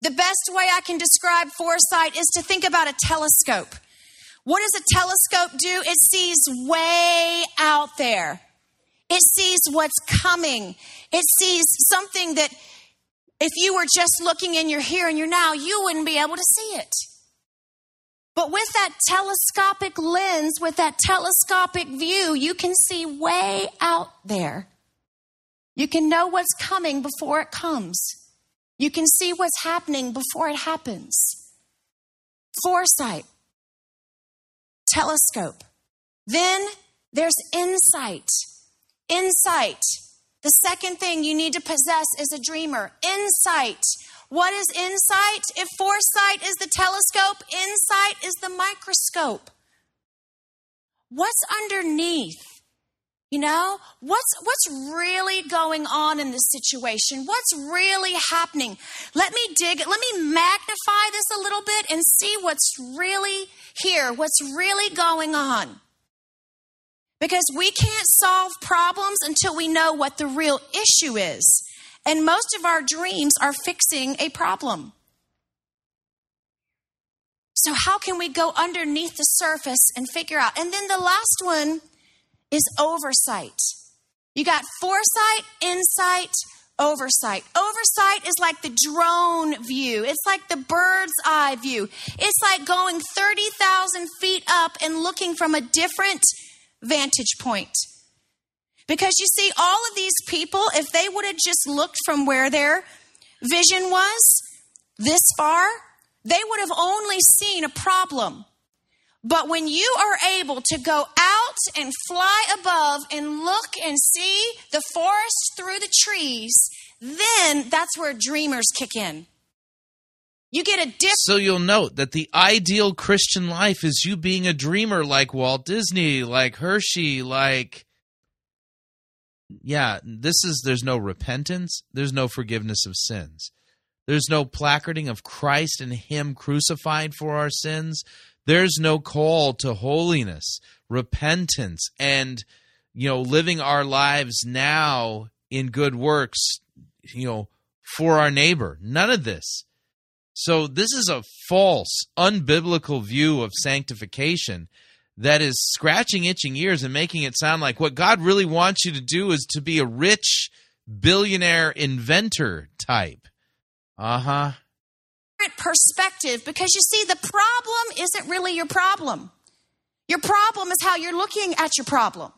The best way I can describe foresight is to think about a telescope. What does a telescope do? It sees way out there. It sees what's coming. It sees something that if you were just looking in your here and your now, you wouldn't be able to see it. But with that telescopic lens, with that telescopic view, you can see way out there. You can know what's coming before it comes. You can see what's happening before it happens. Foresight. Telescope. Then there's insight. Insight. The second thing you need to possess as a dreamer. Insight. What is insight? If foresight is the telescope, insight is the microscope. What's underneath? You know, what's what's really going on in this situation? What's really happening? Let me dig, let me magnify this a little bit and see what's really here, what's really going on. Because we can't solve problems until we know what the real issue is. And most of our dreams are fixing a problem. So how can we go underneath the surface and figure out? And then the last one is oversight. You got foresight, insight, oversight. Oversight is like the drone view. It's like the bird's eye view. It's like going thirty thousand feet up and looking from a different vantage point. Because you see, all of these people, if they would have just looked from where their vision was this far, they would have only seen a problem. But when you are able to go out and fly above and look and see the forest through the trees, then that's where dreamers kick in. You get a different. So you'll note that the ideal Christian life is you being a dreamer like Walt Disney, like Hershey, like... Yeah, this is, there's no repentance, there's no forgiveness of sins. There's no placarding of Christ and Him crucified for our sins. There's no call to holiness, repentance, and, you know, living our lives now in good works, you know, for our neighbor. None of this. So this is a false, unbiblical view of sanctification that is scratching itching ears and making it sound like what God really wants you to do is to be a rich billionaire inventor type. Uh-huh. Perspective, because you see, the problem isn't really your problem. Your problem is how you're looking at your problem.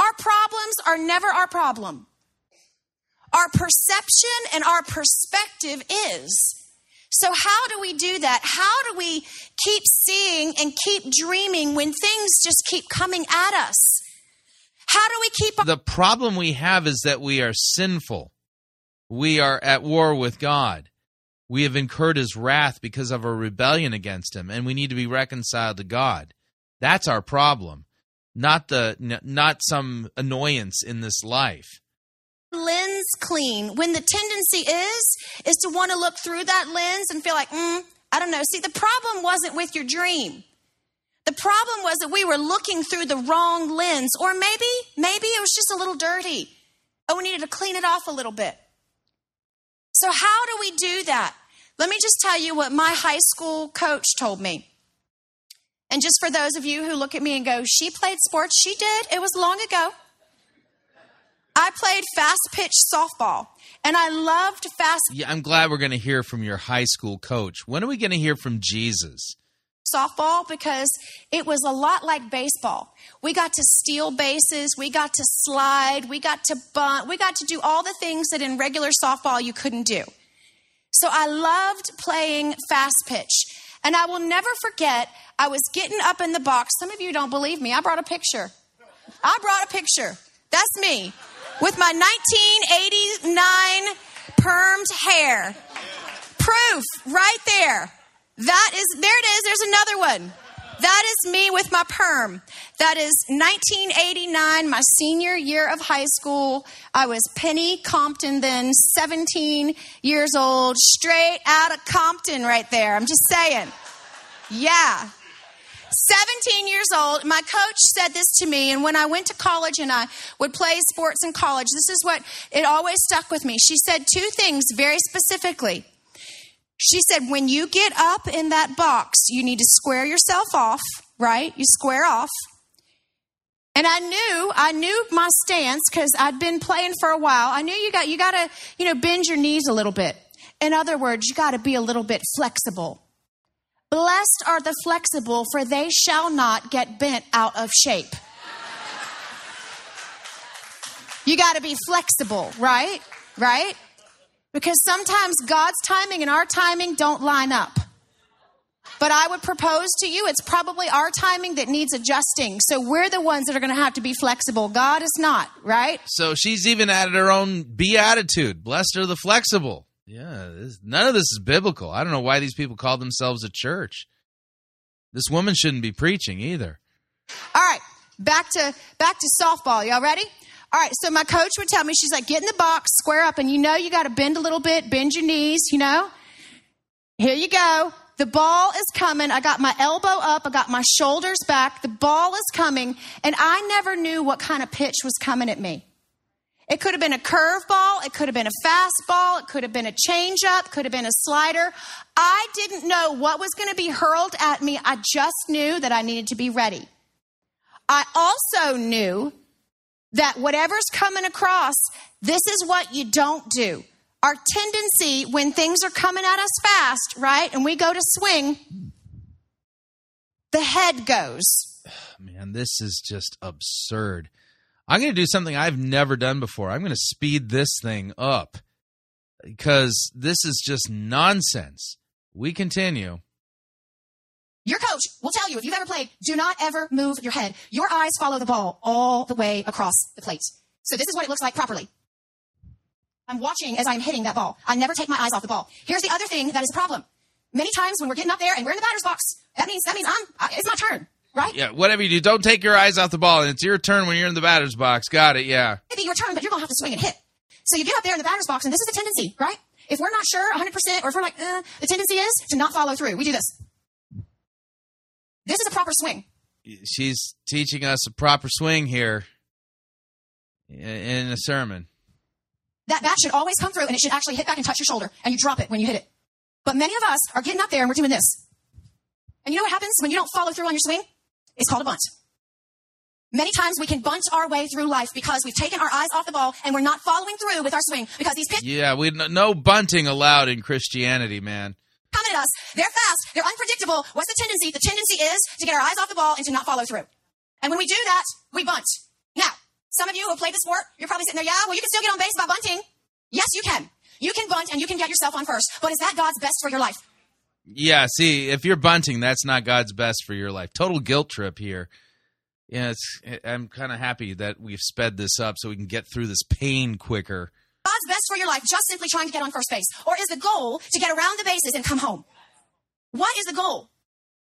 Our problems are never our problem. Our perception and our perspective is. So how do we do that? How do we keep seeing and keep dreaming when things just keep coming at us? How do we keep... on- the problem we have is that we are sinful. We are at war with God. We have incurred His wrath because of our rebellion against Him, and we need to be reconciled to God. That's our problem. not the not some annoyance in this life. Lens clean, when the tendency is is to want to look through that lens and feel like, mm, I don't know. See, the problem wasn't with your dream. The problem was that we were looking through the wrong lens, or maybe, maybe it was just a little dirty. Oh, we needed to clean it off a little bit. So how do we do that? Let me just tell you what my high school coach told me. And just for those of you who look at me and go, she played sports. She did. It was long ago. I played fast pitch softball, and I loved fast. Yeah, I'm glad we're going to hear from your high school coach. When are we going to hear from Jesus? Softball, because it was a lot like baseball. We got to steal bases. We got to slide. We got to bunt. We got to do all the things that in regular softball you couldn't do. So I loved playing fast pitch, and I will never forget. I was getting up in the box. Some of you don't believe me. I brought a picture. I brought a picture. That's me. With my nineteen eighty-nine permed hair. Proof right there. That is, there it is. There's another one. That is me with my perm. That is nineteen eighty-nine, my senior year of high school. I was Penny Compton then, seventeen years old, straight out of Compton right there. I'm just saying. Yeah. seventeen years old, my coach said this to me, and when I went to college and I would play sports in college, this is what, it always stuck with me. She said two things very specifically. She said, when you get up in that box, you need to square yourself off, right? You square off. And I knew, I knew my stance because I'd been playing for a while. I knew you got, you got to, you know, bend your knees a little bit. In other words, you got to be a little bit flexible. Blessed are the flexible, for they shall not get bent out of shape. You got to be flexible, right? Right? Because sometimes God's timing and our timing don't line up. But I would propose to you, it's probably our timing that needs adjusting. So we're the ones that are going to have to be flexible. God is not, right? So she's even added her own beatitude. Blessed are the flexible. Yeah, this, none of this is biblical. I don't know why these people call themselves a church. This woman shouldn't be preaching either. All right, back to back to softball. Y'all ready? All right, so my coach would tell me, she's like, get in the box, square up, and you know you got to bend a little bit, bend your knees, you know. Here you go. The ball is coming. I got my elbow up. I got my shoulders back. The ball is coming, and I never knew what kind of pitch was coming at me. It could have been a curveball. It could have been a fastball. It could have been a changeup. Could have been a slider. I didn't know what was going to be hurled at me. I just knew that I needed to be ready. I also knew that whatever's coming across, this is what you don't do. Our tendency when things are coming at us fast, right, and we go to swing, the head goes. Man, this is just absurd. I'm going to do something I've never done before. I'm going to speed this thing up because this is just nonsense. We continue. Your coach will tell you, if you've ever played, do not ever move your head. Your eyes follow the ball all the way across the plate. So this is what it looks like properly. I'm watching as I'm hitting that ball. I never take my eyes off the ball. Here's the other thing that is a problem. Many times when we're getting up there and we're in the batter's box, that means that means I'm it's my turn. Right? Yeah, whatever you do, don't take your eyes off the ball, and it's your turn when you're in the batter's box. Got it, yeah. It'll be your turn, but you're going to have to swing and hit. So you get up there in the batter's box, and this is the tendency, right? If we're not sure one hundred percent, or if we're like, uh, the tendency is to not follow through. We do this. This is a proper swing. She's teaching us a proper swing here in a sermon. That bat should always come through, and it should actually hit back and touch your shoulder, and you drop it when you hit it. But many of us are getting up there, and we're doing this. And you know what happens when you don't follow through on your swing? It's called a bunt. Many times we can bunt our way through life because we've taken our eyes off the ball and we're not following through with our swing because these pitch- Yeah, we no bunting allowed in Christianity, man. Coming at us. They're fast. They're unpredictable. What's the tendency? The tendency is to get our eyes off the ball and to not follow through. And when we do that, we bunt. Now, some of you who play the sport, you're probably sitting there, yeah, well, you can still get on base by bunting. Yes, you can. You can bunt and you can get yourself on first. But is that God's best for your life? Yeah, see, if you're bunting, that's not God's best for your life. Total guilt trip here. Yeah, it's, I'm kind of happy that we've sped this up so we can get through this pain quicker. God's best for your life, just simply trying to get on first base? Or is the goal to get around the bases and come home? What is the goal?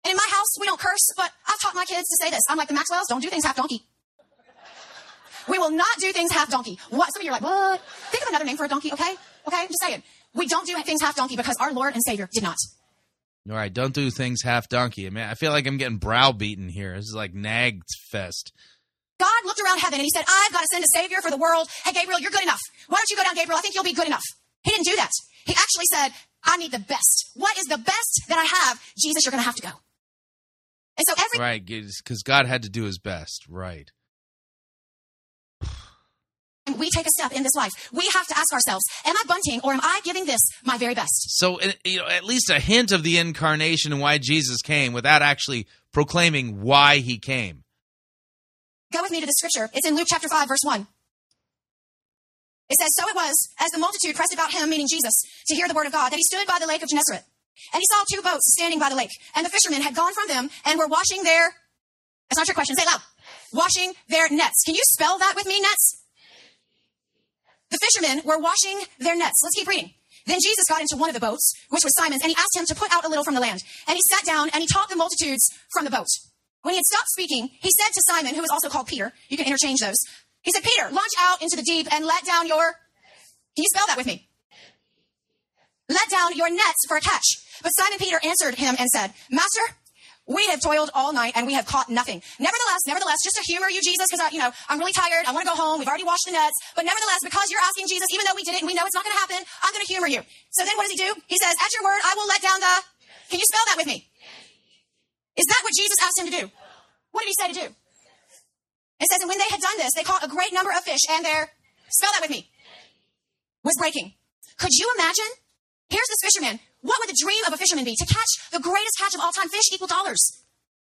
And in my house, we don't curse, but I've taught my kids to say this. I'm like the Maxwells, don't do things half donkey. We will not do things half donkey. What? Some of you are like, what? Think of another name for a donkey, okay? Okay, I'm just saying. We don't do things half donkey because our Lord and Savior did not. All right, don't do things half donkey. I mean, I feel like I'm getting browbeaten here. This is like nagged fest. God looked around heaven and he said, I've got to send a Savior for the world. Hey, Gabriel, you're good enough. Why don't you go down, Gabriel? I think you'll be good enough. He didn't do that. He actually said, I need the best. What is the best that I have? Jesus, you're going to have to go. And so every... Right, because God had to do his best. Right. We take a step in this life. We have to ask ourselves, am I bunting or am I giving this my very best? So, you know, at least a hint of the incarnation and why Jesus came without actually proclaiming why he came. Go with me to the scripture. It's in Luke chapter five, verse one. It says, so it was, as the multitude pressed about him, meaning Jesus, to hear the word of God, that he stood by the lake of Gennesaret. And he saw two boats standing by the lake. And the fishermen had gone from them and were washing their... That's not your question. Say it loud. Washing their nets. Can you spell that with me, nets? The fishermen were washing their nets. Let's keep reading. Then Jesus got into one of the boats, which was Simon's, and he asked him to put out a little from the land. And he sat down and he taught the multitudes from the boat. When he had stopped speaking, he said to Simon, who is also called Peter, you can interchange those. He said, Peter, launch out into the deep and let down your... Can you spell that with me? Let down your nets for a catch. But Simon Peter answered him and said, Master, we have toiled all night and we have caught nothing. Nevertheless, nevertheless, just to humor you, Jesus, because, you know, I'm really tired. I want to go home. We've already washed the nets. But nevertheless, because you're asking Jesus, even though we did it and we know it's not going to happen, I'm going to humor you. So then what does he do? He says, at your word, I will let down the... Can you spell that with me? Is that what Jesus asked him to do? What did he say to do? It says, and when they had done this, they caught a great number of fish and their... Spell that with me. Was breaking. Could you imagine? Here's this fisherman. What would the dream of a fisherman be? To catch the greatest catch of all time, fish equal dollars.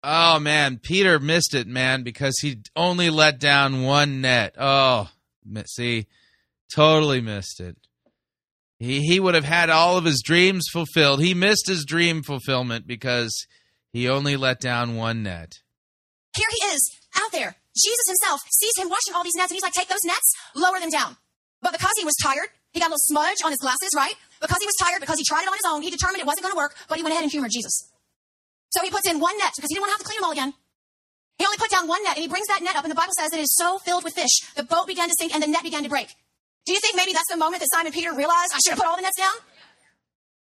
Oh, man. Peter missed it, man, because he only let down one net. Oh, see, totally missed it. He, he would have had all of his dreams fulfilled. He missed his dream fulfillment because he only let down one net. Here he is out there. Jesus himself sees him washing all these nets, and he's like, take those nets, lower them down. But because he was tired, he got a little smudge on his glasses, right? Because he was tired, because he tried it on his own, he determined it wasn't going to work, but he went ahead and humored Jesus. So he puts in one net, because he didn't want to have to clean them all again. He only put down one net, and he brings that net up, and the Bible says that it is so filled with fish, the boat began to sink, and the net began to break. Do you think maybe that's the moment that Simon Peter realized, I should have put all the nets down?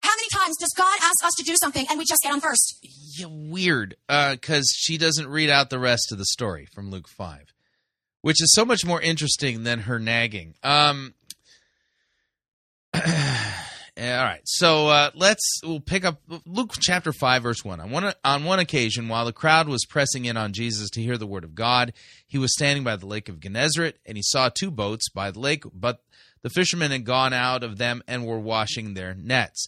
How many times does God ask us to do something, and we just get on first? Yeah, weird, because uh, she doesn't read out the rest of the story from Luke five, which is so much more interesting than her nagging. Um... Yeah, all right, so uh, let's we'll pick up Luke chapter five, verse one. On one, on one occasion, while the crowd was pressing in on Jesus to hear the word of God, he was standing by the lake of Gennesaret, and he saw two boats by the lake, but the fishermen had gone out of them and were washing their nets.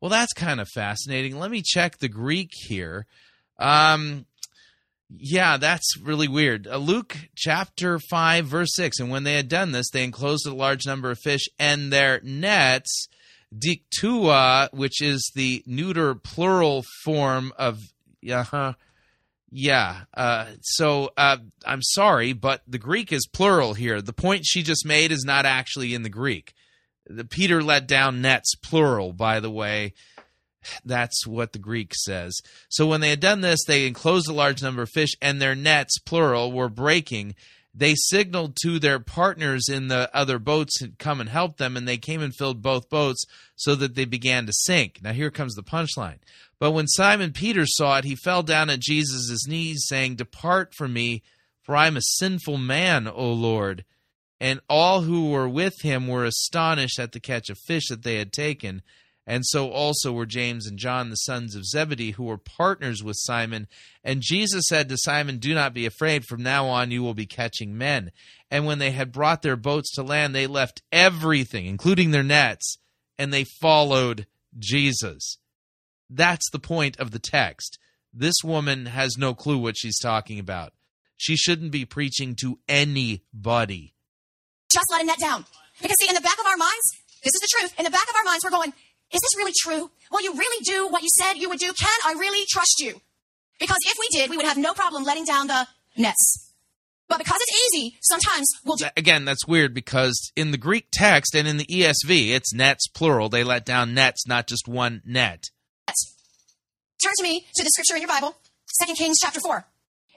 Well, that's kind of fascinating. Let me check the Greek here. Um, yeah, that's really weird. Uh, Luke chapter five, verse six, and when they had done this, they enclosed a large number of fish, and their nets... Dictua, which is the neuter plural form of, uh-huh, yeah. Uh, so uh, I'm sorry, but the Greek is plural here. The point she just made is not actually in the Greek. The Peter let down nets, plural, by the way. That's what the Greek says. So when they had done this, they enclosed a large number of fish, and their nets, plural, were breaking. They signaled to their partners in the other boats to come and help them, and they came and filled both boats so that they began to sink. Now here comes the punchline. But when Simon Peter saw it, he fell down at Jesus' knees, saying, Depart from me, for I am a sinful man, O Lord. And all who were with him were astonished at the catch of fish that they had taken. And so also were James and John, the sons of Zebedee, who were partners with Simon. And Jesus said to Simon, Do not be afraid. From now on you will be catching men. And when they had brought their boats to land, they left everything, including their nets, and they followed Jesus. That's the point of the text. This woman has no clue what she's talking about. She shouldn't be preaching to anybody. Just letting that down. Because see, in the back of our minds, this is the truth. In the back of our minds, we're going, is this really true? Will you really do what you said you would do? Can I really trust you? Because if we did, we would have no problem letting down the nets. But because it's easy, sometimes we'll do... Again, that's weird because in the Greek text and in the E S V, it's nets, plural. They let down nets, not just one net. Turn to me to the scripture in your Bible, Second Kings chapter four.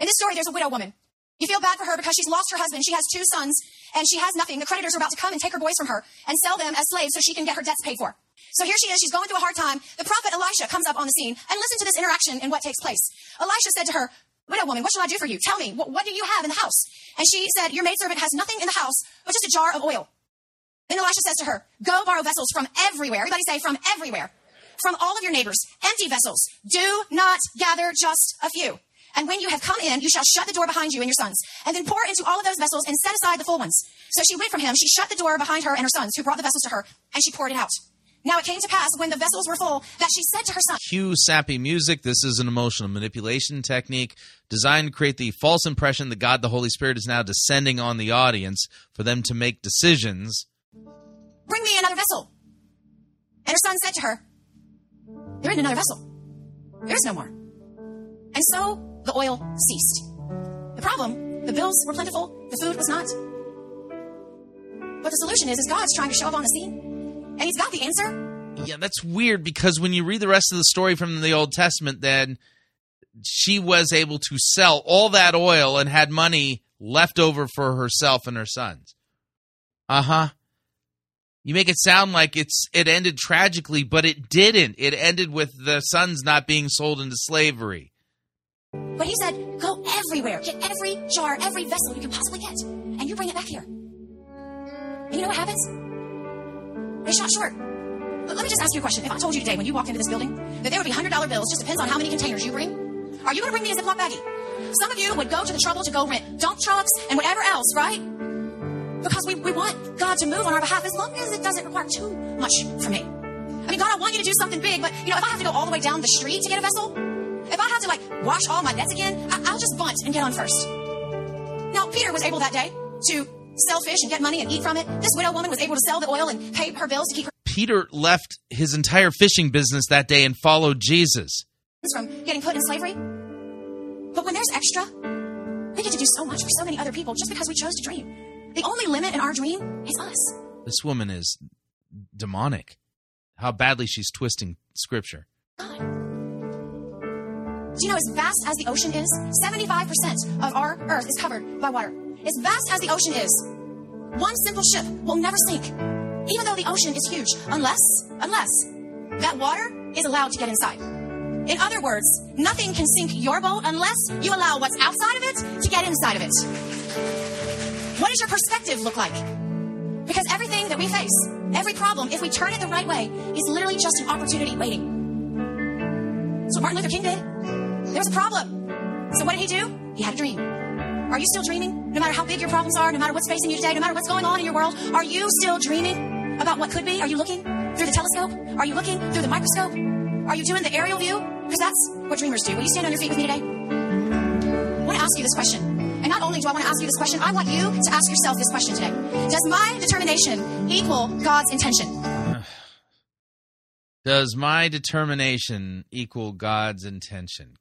In this story, there's a widow woman. You feel bad for her because she's lost her husband. She has two sons, and she has nothing. The creditors are about to come and take her boys from her and sell them as slaves so she can get her debts paid for. So here she is. She's going through a hard time. The prophet Elisha comes up on the scene, and listen to this interaction and what takes place. Elisha said to her, "Widow woman, what shall I do for you? Tell me, what, what do you have in the house?" And she said, "Your maidservant has nothing in the house but just a jar of oil." Then Elisha says to her, "Go borrow vessels from everywhere." Everybody say, from everywhere. "From all of your neighbors, empty vessels. Do not gather just a few. And when you have come in, you shall shut the door behind you and your sons, and then pour into all of those vessels and set aside the full ones." So she went from him. She shut the door behind her and her sons, who brought the vessels to her, and she poured it out. Now it came to pass when the vessels were full that she said to her son... Cue sappy music. This is an emotional manipulation technique designed to create the false impression that God, the Holy Spirit, is now descending on the audience for them to make decisions. "Bring me another vessel." And her son said to her, "There isn't another vessel. There is no more." And so the oil ceased. The problem, the bills were plentiful, the food was not. But the solution is, is God's trying to show up on the scene. And he's got the answer. Yeah, that's weird because when you read the rest of the story from the Old Testament, then she was able to sell all that oil and had money left over for herself and her sons. Uh-huh. You make it sound like it's it ended tragically, but it didn't. It ended with the sons not being sold into slavery. But he said, "Go everywhere. Get every jar, every vessel you can possibly get. And you bring it back here." And you know what happens? They shot short. Let me just ask you a question. If I told you today when you walked into this building that there would be one hundred dollar bills, just depends on how many containers you bring, are you going to bring me a Ziploc baggie? Some of you would go to the trouble to go rent dump trucks and whatever else, right? Because we, we want God to move on our behalf as long as it doesn't require too much from me. I mean, God, I want you to do something big, but, you know, if I have to go all the way down the street to get a vessel, if I have to, like, wash all my debts again, I- I'll just bunt and get on first. Now, Peter was able that day to sell fish and get money and eat from it. This widow woman was able to sell the oil and pay her bills to keep her... Peter left his entire fishing business that day and followed Jesus. ...from getting put in slavery. But when there's extra, we get to do so much for so many other people just because we chose to dream. The only limit in our dream is us. This woman is demonic. How badly she's twisting scripture. God. Do you know, as vast as the ocean is, seventy-five percent of our earth is covered by water. As vast as the ocean is, one simple ship will never sink, even though the ocean is huge, unless, unless that water is allowed to get inside. In other words, nothing can sink your boat unless you allow what's outside of it to get inside of it. What does your perspective look like? Because everything that we face, every problem, if we turn it the right way, is literally just an opportunity waiting. So Martin Luther King did. There was a problem. So what did he do? He had a dream. Are you still dreaming? No matter how big your problems are, no matter what's facing you today, no matter what's going on in your world, are you still dreaming about what could be? Are you looking through the telescope? Are you looking through the microscope? Are you doing the aerial view? Because that's what dreamers do. Will you stand on your feet with me today? I want to ask you this question. And not only do I want to ask you this question, I want you to ask yourself this question today. Does my determination equal God's intention? Does my determination equal God's intention?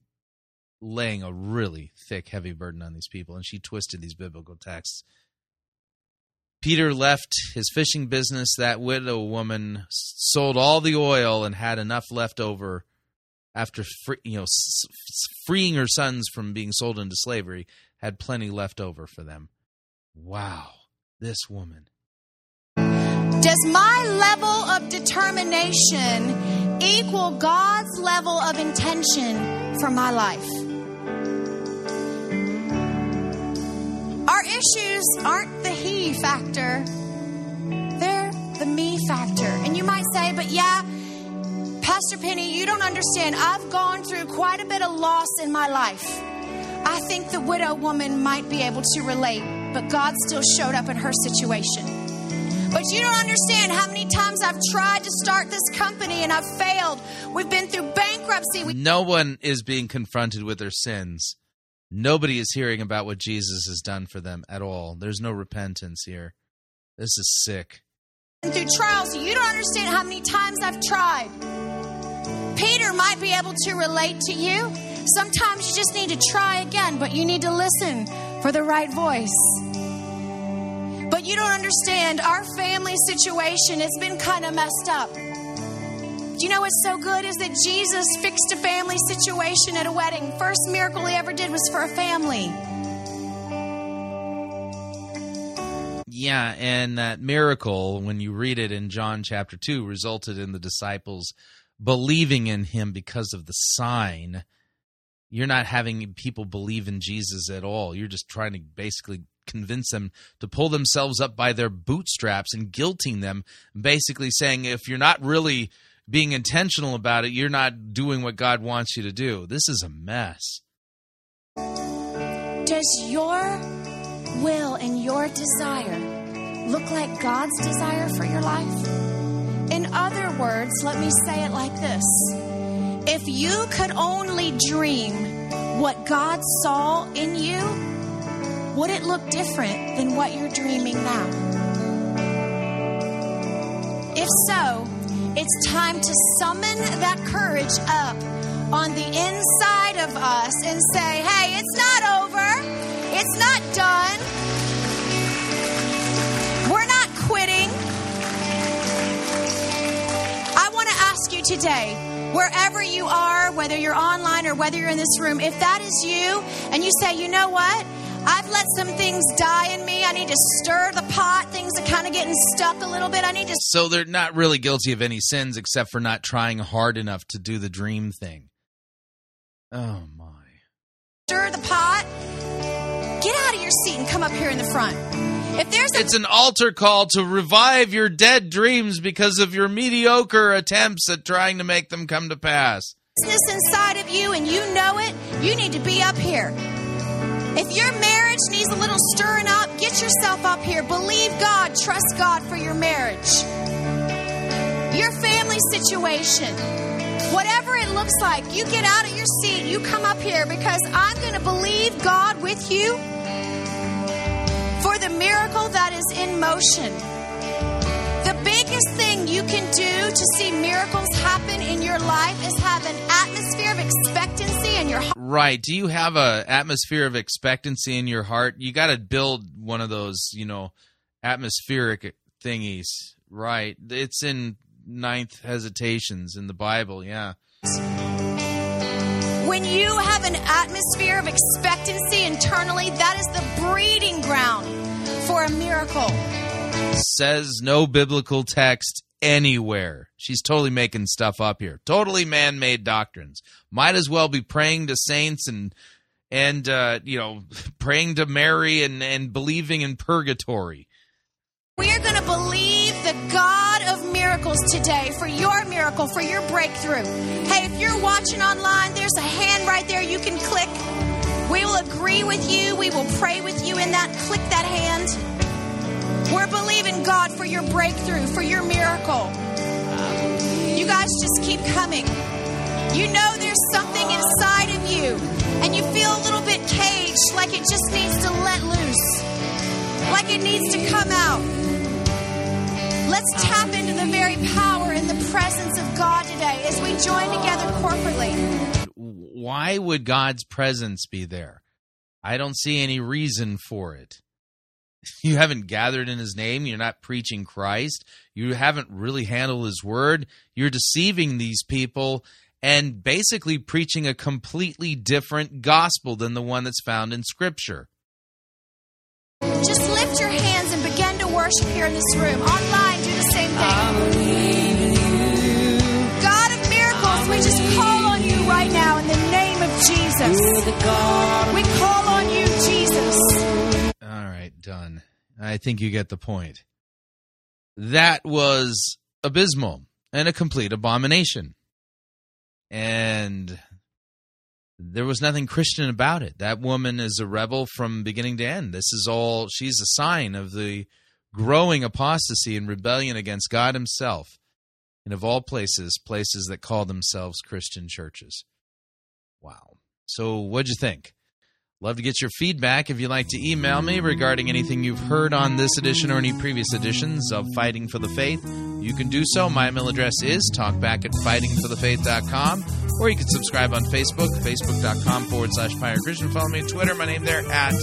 Laying a really thick, heavy burden on these people. And she twisted these biblical texts. Peter left his fishing business. That widow woman sold all the oil and had enough left over after free, you know, freeing her sons from being sold into slavery. Had plenty left over for them. Wow, this woman. Does my level of determination equal God's level of intention for my life? Our issues aren't the he factor. They're the me factor. And you might say, but yeah, Pastor Penny, you don't understand. I've gone through quite a bit of loss in my life. I think the widow woman might be able to relate, but God still showed up in her situation. But you don't understand how many times I've tried to start this company and I've failed. We've been through bankruptcy. We- no one is being confronted with their sins. Nobody is hearing about what Jesus has done for them at all. There's no repentance here. This is sick. And through trials, you don't understand how many times I've tried. Peter might be able to relate to you. Sometimes you just need to try again, but you need to listen for the right voice. But you don't understand our family situation. It's been kind of messed up. Do you know what's so good is that Jesus fixed a family situation at a wedding. First miracle he ever did was for a family. Yeah, and that miracle, when you read it in John chapter two, resulted in the disciples believing in him because of the sign. You're not having people believe in Jesus at all. You're just trying to basically convince them to pull themselves up by their bootstraps and guilting them, basically saying, if you're not really being intentional about it, you're not doing what God wants you to do. This is a mess. Does your will and your desire look like God's desire for your life? In other words, let me say it like this. If you could only dream what God saw in you, would it look different than what you're dreaming now? If so, it's time to summon that courage up on the inside of us and say, hey, it's not over. It's not done. We're not quitting. I want to ask you today, wherever you are, whether you're online or whether you're in this room, if that is you and you say, you know what? I've let some things die in me. I need to stir the pot. Things are kind of getting stuck a little bit. I need to... So they're not really guilty of any sins except for not trying hard enough to do the dream thing. Oh, my. Stir the pot. Get out of your seat and come up here in the front. If there's a- it's an altar call to revive your dead dreams because of your mediocre attempts at trying to make them come to pass. Business inside of you and you know it, you need to be up here. If your marriage needs a little stirring up, get yourself up here. Believe God, trust God for your marriage. Your family situation, whatever it looks like, you get out of your seat, you come up here because I'm going to believe God with you for the miracle that is in motion. The biggest thing you can do to see miracles happen in your life is have an atmosphere of expectancy in your heart. Right. Do you have an atmosphere of expectancy in your heart? You got to build one of those, you know, atmospheric thingies. Right. It's in Ninth Hesitations in the Bible. Yeah. When you have an atmosphere of expectancy internally, that is the breeding ground for a miracle. Says no biblical text anywhere. She's totally making stuff up here. Totally man-made doctrines. Might as well be praying to saints and, and uh, you know, praying to Mary and, and believing in purgatory. We are going to believe the God of miracles today for your miracle, for your breakthrough. Hey, if you're watching online, there's a hand right there you can click. We will agree with you. We will pray with you in that. Click that hand. We're believing God for your breakthrough, for your miracle. You guys just keep coming. You know there's something inside of you, and you feel a little bit caged, like it just needs to let loose, like it needs to come out. Let's tap into the very power and the presence of God today as we join together corporately. Why would God's presence be there? I don't see any reason for it. You haven't gathered in his name. You're not preaching Christ. You haven't really handled his word. You're deceiving these people and basically preaching a completely different gospel than the one that's found in Scripture. Just lift your hands and begin to worship here in this room. Online, do the same thing. God of miracles, we just call on you right now in the name of Jesus. We call on you, Jesus. All right, done. I think you get the point. That was abysmal and a complete abomination. And there was nothing Christian about it. That woman is a rebel from beginning to end. This is all, she's a sign of the growing apostasy and rebellion against God himself. And of all places, places that call themselves Christian churches. Wow. So what'd you think? Love to get your feedback. If you'd like to email me regarding anything you've heard on this edition or any previous editions of Fighting for the Faith, you can do so. My email address is talkback at fighting for the faith dot com, or you can subscribe on Facebook, facebook.com forward slash Pirate Christian. Follow me on Twitter. My name there, at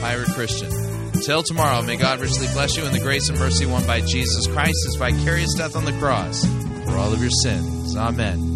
Pirate Christian. Till tomorrow, may God richly bless you in the grace and mercy won by Jesus Christ, his vicarious death on the cross for all of your sins. Amen.